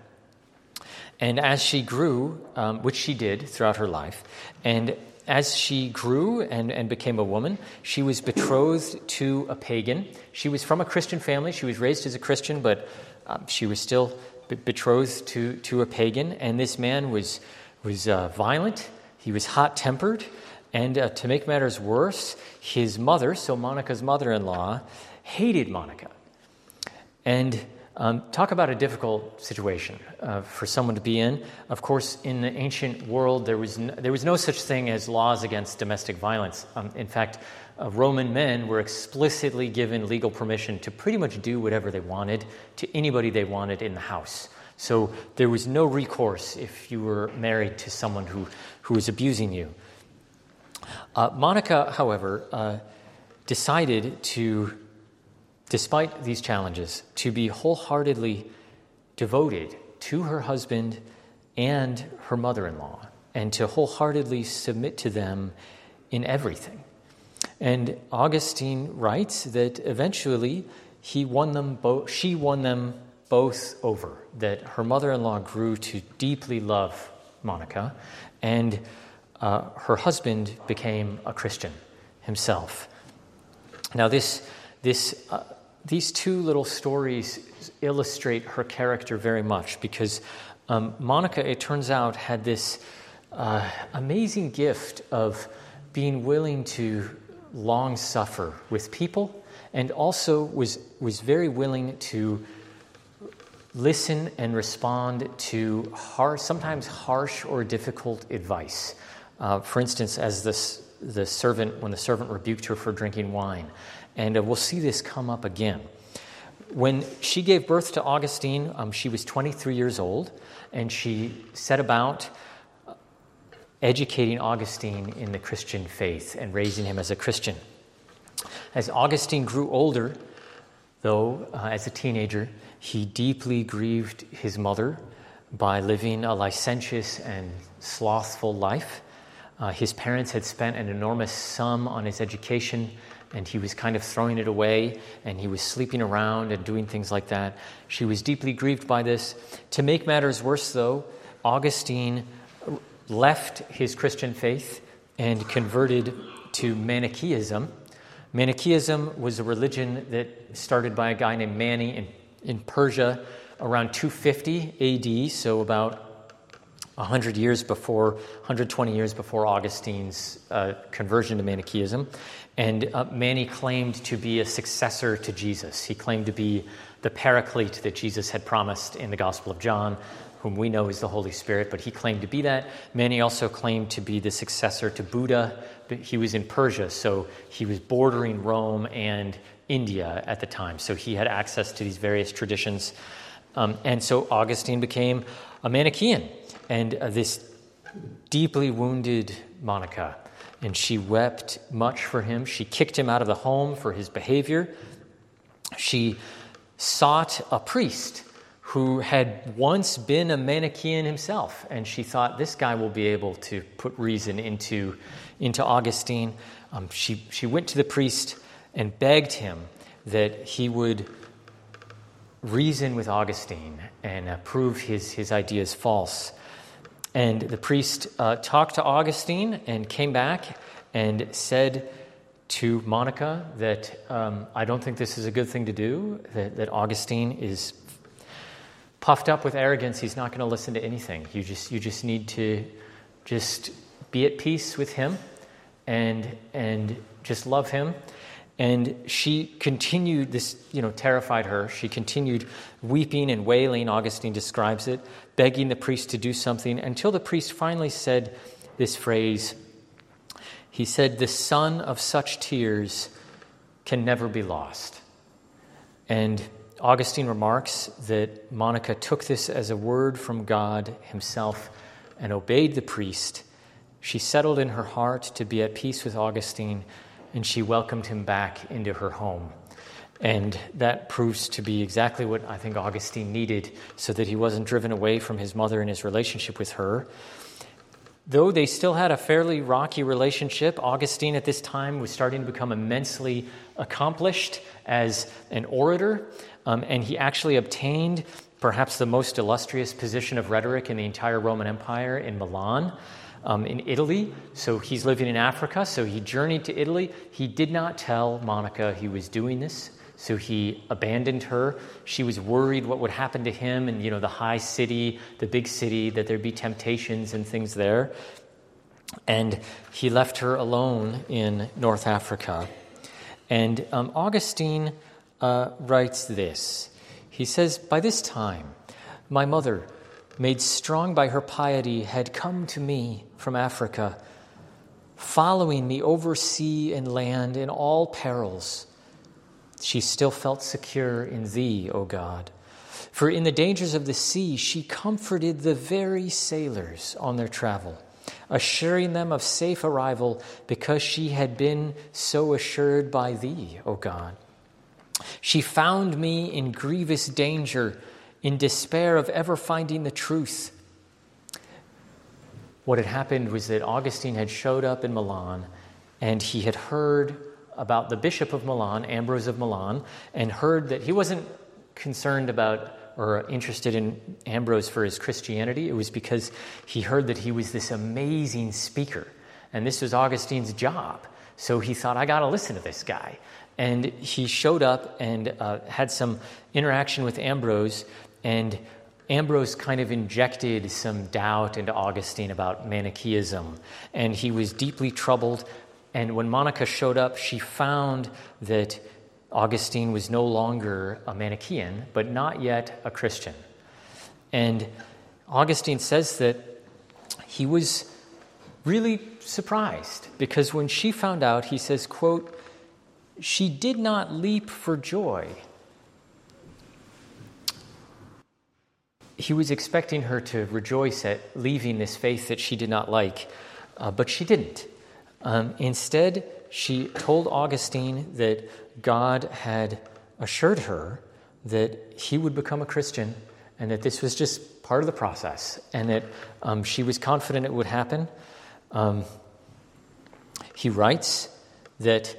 And as she grew, um, which she did throughout her life, and as she grew and, and became a woman, she was betrothed to a pagan. She was from a Christian family. She was raised as a Christian, but Um, she was still be- betrothed to, to a pagan, and this man was was uh, violent. He was hot-tempered, and uh, to make matters worse, his mother, so Monica's mother-in-law, hated Monica. And um, talk about a difficult situation uh, for someone to be in. Of course, in the ancient world, there was no, there was no such thing as laws against domestic violence. Um, in fact, Uh, Roman men were explicitly given legal permission to pretty much do whatever they wanted to anybody they wanted in the house. So there was no recourse if you were married to someone who, who was abusing you. Uh, Monica, however, uh, decided to, despite these challenges, to be wholeheartedly devoted to her husband and her mother-in-law, and to wholeheartedly submit to them in everything. And Augustine writes that eventually he won them both. She won them both over. That her mother-in-law grew to deeply love Monica, and uh, her husband became a Christian himself. Now, this this uh, these two little stories illustrate her character very much, because um, Monica, it turns out, had this uh, amazing gift of being willing to long suffer with people, and also was was very willing to listen and respond to harsh, sometimes harsh or difficult advice. Uh, for instance, as this the servant when the servant rebuked her for drinking wine, and uh, we'll see this come up again. When she gave birth to Augustine, um, she was twenty-three years old, and she set about educating Augustine in the Christian faith and raising him as a Christian. As Augustine grew older, though, uh, as a teenager, he deeply grieved his mother by living a licentious and slothful life. Uh, his parents had spent an enormous sum on his education, and he was kind of throwing it away, and he was sleeping around and doing things like that. She was deeply grieved by this. To make matters worse, though, Augustine left his Christian faith and converted to Manichaeism. Manichaeism was a religion that started by a guy named Mani in, in Persia around two fifty A D, so about one hundred years before, one hundred twenty years before Augustine's uh, conversion to Manichaeism. And uh, Mani claimed to be a successor to Jesus. He claimed to be the paraclete that Jesus had promised in the Gospel of John, whom we know is the Holy Spirit, but he claimed to be that. Many also claimed to be the successor to Buddha, but he was in Persia, so he was bordering Rome and India at the time, so he had access to these various traditions. Um, and so Augustine became a Manichaean, and uh, this deeply wounded Monica, and she wept much for him. She kicked him out of the home for his behavior. She sought a priest who had once been a Manichaean himself, and she thought, this guy will be able to put reason into, into Augustine. Um, she, she went to the priest and begged him that he would reason with Augustine and uh, prove his, his ideas false. And the priest uh, talked to Augustine and came back and said to Monica that, um, I don't think this is a good thing to do, that, that Augustine is puffed up with arrogance. He's not going to listen to anything. You just you just need to just be at peace with him and and just love him. And she continued, this, you know, terrified her. She continued weeping and wailing, Augustine describes it, begging the priest to do something, until the priest finally said this phrase. He said, "The son of such tears can never be lost." And Augustine remarks that Monica took this as a word from God himself and obeyed the priest. She settled in her heart to be at peace with Augustine, and she welcomed him back into her home. And that proves to be exactly what I think Augustine needed, so that he wasn't driven away from his mother and his relationship with her. Though they still had a fairly rocky relationship, Augustine at this time was starting to become immensely accomplished as an orator, um, and he actually obtained perhaps the most illustrious position of rhetoric in the entire Roman Empire in Milan. Um, in Italy, so he's living in Africa, so he journeyed to Italy. He did not tell Monica he was doing this, so he abandoned her. She was worried what would happen to him in, you know, the high city, the big city, that there'd be temptations and things there. And he left her alone in North Africa. And um, Augustine uh, writes this. He says, "By this time, my mother, made strong by her piety, had come to me from Africa, following me over sea and land in all perils. She still felt secure in thee, O God. For in the dangers of the sea, she comforted the very sailors on their travel, assuring them of safe arrival, because she had been so assured by thee, O God. She found me in grievous danger, in despair of ever finding the truth." What had happened was that Augustine had showed up in Milan, and he had heard about the Bishop of Milan, Ambrose of Milan, and heard that he wasn't concerned about or interested in Ambrose for his Christianity. It was because he heard that he was this amazing speaker, and this was Augustine's job. So he thought, I got to listen to this guy. And he showed up and uh, had some interaction with Ambrose. And Ambrose kind of injected some doubt into Augustine about Manichaeism, and he was deeply troubled. And when Monica showed up, she found that Augustine was no longer a Manichaean, but not yet a Christian. And Augustine says that he was really surprised, because when she found out, he says, quote, "She did not leap for joy." He was expecting her to rejoice at leaving this faith that she did not like, uh, but she didn't. Um, instead, she told Augustine that God had assured her that he would become a Christian, and that this was just part of the process, and that um, she was confident it would happen. Um, he writes that,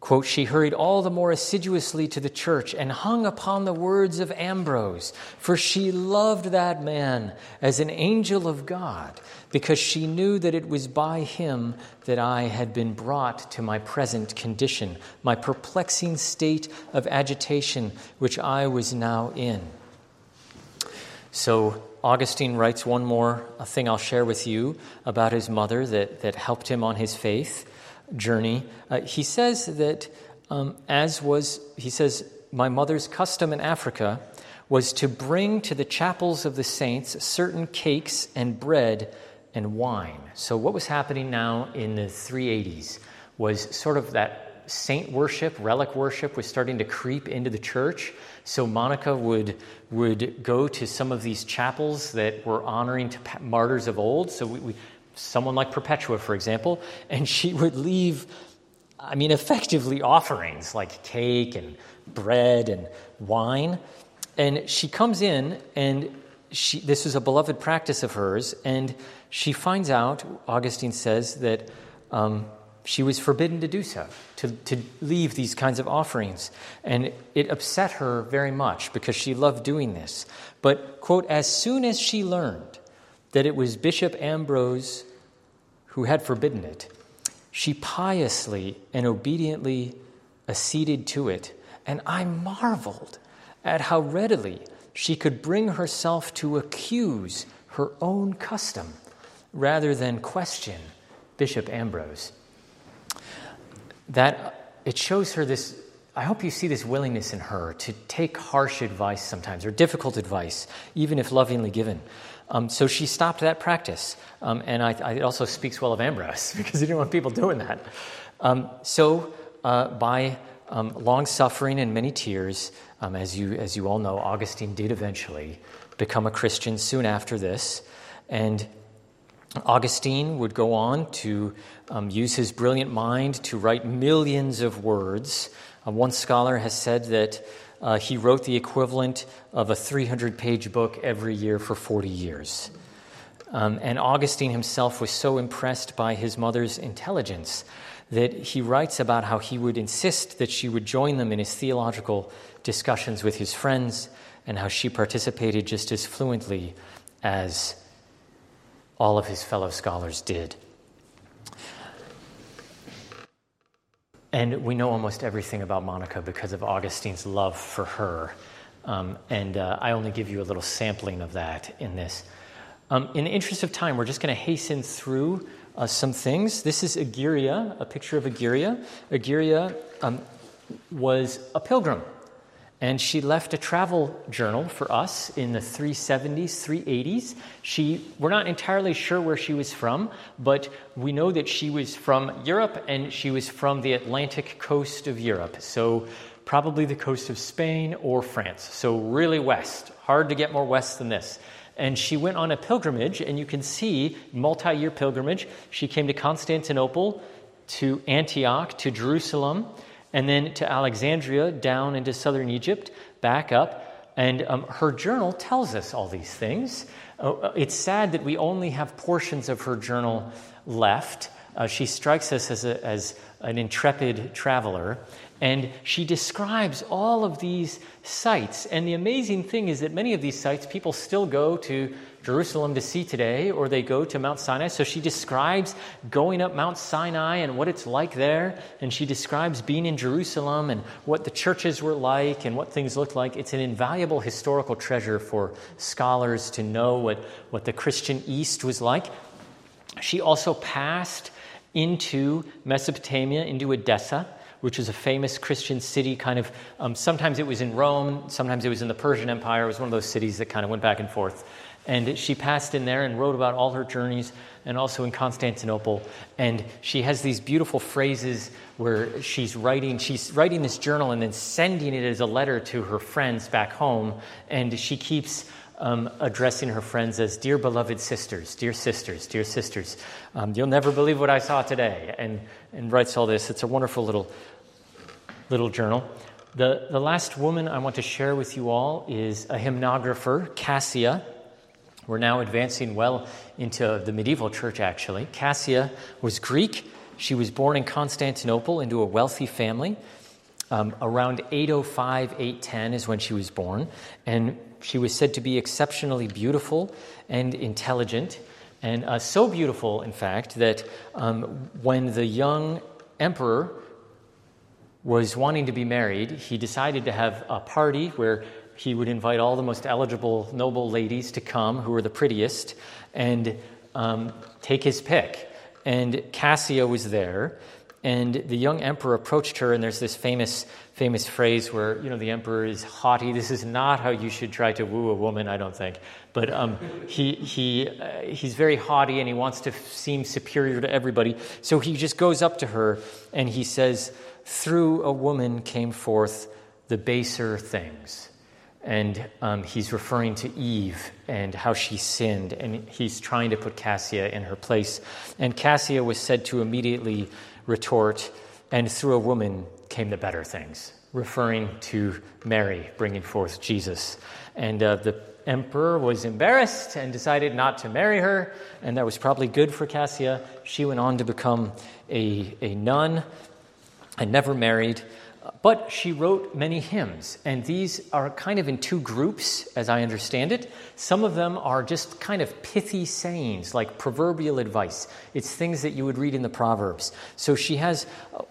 quote, "She hurried all the more assiduously to the church and hung upon the words of Ambrose, for she loved that man as an angel of God, because she knew that it was by him that I had been brought to my present condition, my perplexing state of agitation, which I was now in." So Augustine writes one more a thing I'll share with you about his mother that, that helped him on his faith journey. Uh, he says that, um, as was, he says, "My mother's custom in Africa was to bring to the chapels of the saints certain cakes and bread and wine." So what was happening now in the three eighties was sort of that saint worship, relic worship was starting to creep into the church. So Monica would would go to some of these chapels that were honoring to martyrs of old. So we, we someone like Perpetua, for example, and she would leave, I mean, effectively offerings like cake and bread and wine. And she comes in, and she, this is a beloved practice of hers, and she finds out, Augustine says, that um, she was forbidden to do so, to, to leave these kinds of offerings. And it upset her very much, because she loved doing this. But, quote, "As soon as she learned that it was Bishop Ambrose who had forbidden it, she piously and obediently acceded to it, and I marveled at how readily she could bring herself to accuse her own custom rather than question Bishop Ambrose." That it shows her this, I hope you see this willingness in her to take harsh advice sometimes, or difficult advice, even if lovingly given. Um, so she stopped that practice. Um, and I, I, it also speaks well of Ambrose, because he didn't want people doing that. Um, so uh, by um, long suffering and many tears, um, as you as you all know, Augustine did eventually become a Christian soon after this. And Augustine would go on to um, use his brilliant mind to write millions of words. Uh, one scholar has said that uh, he wrote the equivalent of a three hundred page book every year for forty years. Um, and Augustine himself was so impressed by his mother's intelligence that he writes about how he would insist that she would join them in his theological discussions with his friends, and how she participated just as fluently as all of his fellow scholars did. And we know almost everything about Monica because of Augustine's love for her. Um, and uh, I only give you a little sampling of that in this. Um, in the interest of time, we're just going to hasten through uh, some things. This is Egeria, a picture of Egeria. Egeria um, was a pilgrim, and she left a travel journal for us in the three seventies, three eighties. She, we're not entirely sure where she was from, but we know that she was from Europe, and she was from the Atlantic coast of Europe, so probably the coast of Spain or France, so really west. Hard to get more west than this. And she went on a pilgrimage, and you can see, multi-year pilgrimage. She came to Constantinople, to Antioch, to Jerusalem, and then to Alexandria, down into southern Egypt, back up. And um, her journal tells us all these things. Uh, it's sad that we only have portions of her journal left. Uh, she strikes us as, a, as an intrepid traveler. And she describes all of these sites. And the amazing thing is that many of these sites, people still go to Jerusalem to see today, or they go to Mount Sinai. So she describes going up Mount Sinai and what it's like there. And she describes being in Jerusalem and what the churches were like and what things looked like. It's an invaluable historical treasure for scholars to know what, what the Christian East was like. She also passed into Mesopotamia, into Edessa, which is a famous Christian city, kind of, um, sometimes it was in Rome, sometimes it was in the Persian Empire. It was one of those cities that kind of went back and forth. And she passed in there and wrote about all her journeys, and also in Constantinople. And she has these beautiful phrases where she's writing, she's writing this journal and then sending it as a letter to her friends back home. And she keeps Um, addressing her friends as dear beloved sisters, dear sisters, dear sisters. Um, you'll never believe what I saw today, and and writes all this. It's a wonderful little little journal. The the last woman I want to share with you all is a hymnographer, Cassia. We're now advancing well into the medieval church, actually. Cassia was Greek. She was born in Constantinople into a wealthy family. Um, around eight oh five, eight ten is when she was born, and she was said to be exceptionally beautiful and intelligent, and uh, so beautiful, in fact, that um, when the young emperor was wanting to be married, he decided to have a party where he would invite all the most eligible noble ladies to come, who were the prettiest, and um, take his pick. And Cassia was there. And the young emperor approached her, and there's this famous, famous phrase where, you know, the emperor is haughty. This is not how you should try to woo a woman, I don't think. But um, he he uh, he's very haughty, and he wants to seem superior to everybody. So he just goes up to her, and he says, "Through a woman came forth the baser things." And um, he's referring to Eve and how she sinned, and he's trying to put Cassia in her place. And Cassia was said to immediately retort, "And through a woman came the better things," referring to Mary bringing forth Jesus. And uh, the emperor was embarrassed and decided not to marry her, and that was probably good for Cassia. She went on to become a, a nun and never married, but she wrote many hymns, and these are kind of in two groups, as I understand it. Some of them are just kind of pithy sayings, like proverbial advice. It's things that you would read in the Proverbs. So she has,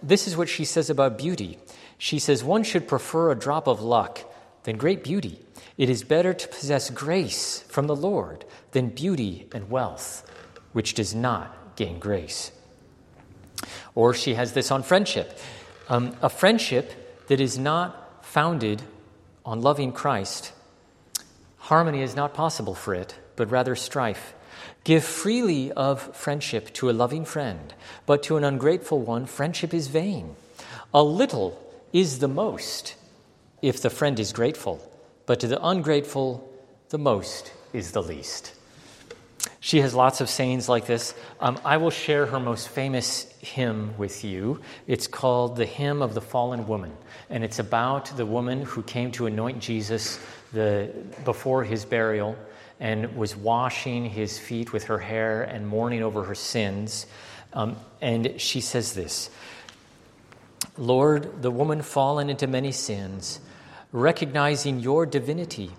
this is what she says about beauty. She says, "One should prefer a drop of luck than great beauty. It is better to possess grace from the Lord than beauty and wealth, which does not gain grace." Or she has this on friendship. um, a friendship that is not founded on loving Christ. Harmony is not possible for it, but rather strife. Give freely of friendship to a loving friend, but to an ungrateful one, friendship is vain. A little is the most if the friend is grateful, but to the ungrateful, the most is the least. She has lots of sayings like this. Um, I will share her most famous hymn with you. It's called The Hymn of the Fallen Woman, and it's about the woman who came to anoint Jesus the, before his burial and was washing his feet with her hair and mourning over her sins. Um, and she says this, Lord, the woman fallen into many sins, recognizing your divinity,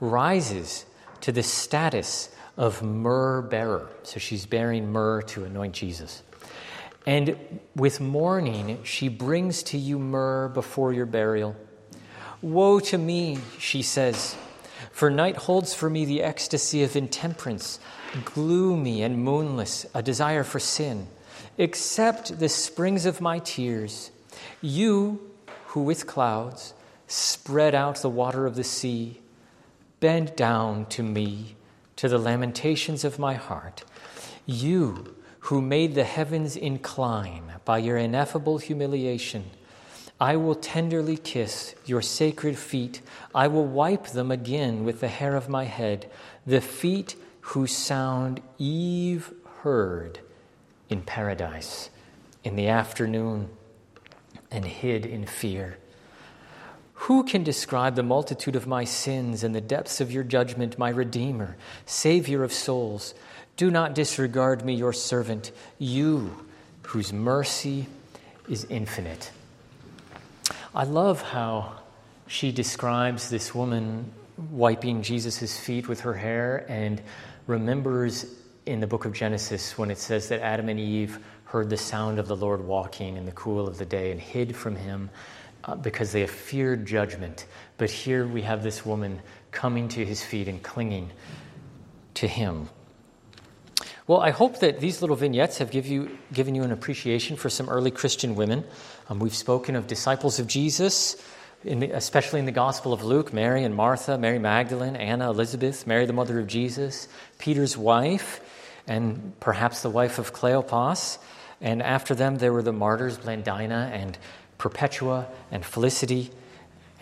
rises to the status of myrrh bearer. So she's bearing myrrh to anoint Jesus. And with mourning, she brings to you myrrh before your burial. Woe to me, she says, for night holds for me the ecstasy of intemperance, gloomy and moonless, a desire for sin. Accept the springs of my tears, you who with clouds spread out the water of the sea, bend down to me, to the lamentations of my heart. You who made the heavens incline by your ineffable humiliation, I will tenderly kiss your sacred feet. I will wipe them again with the hair of my head, the feet whose sound Eve heard in paradise in the afternoon and hid in fear. Who can describe the multitude of my sins and the depths of your judgment, my Redeemer, Savior of souls? Do not disregard me, your servant, you whose mercy is infinite. I love how she describes this woman wiping Jesus' feet with her hair and remembers in the book of Genesis when it says that Adam and Eve heard the sound of the Lord walking in the cool of the day and hid from him because they feared judgment. But here we have this woman coming to his feet and clinging to him. Well, I hope that these little vignettes have give you, given you an appreciation for some early Christian women. Um, we've spoken of disciples of Jesus, in the, especially in the Gospel of Luke, Mary and Martha, Mary Magdalene, Anna, Elizabeth, Mary the mother of Jesus, Peter's wife, and perhaps the wife of Cleopas. And after them, there were the martyrs, Blandina and Perpetua and Felicity.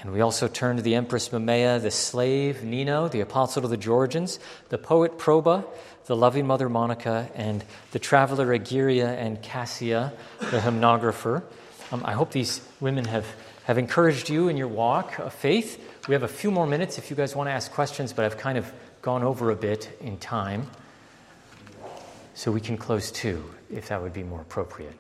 And we also turn to the Empress Mamea, the slave Nino, the apostle to the Georgians, the poet Proba, the loving mother Monica, and the traveler Egeria and Cassia, the hymnographer. Um, I hope these women have, have encouraged you in your walk of faith. We have a few more minutes if you guys want to ask questions, but I've kind of gone over a bit in time. So we can close too, if that would be more appropriate.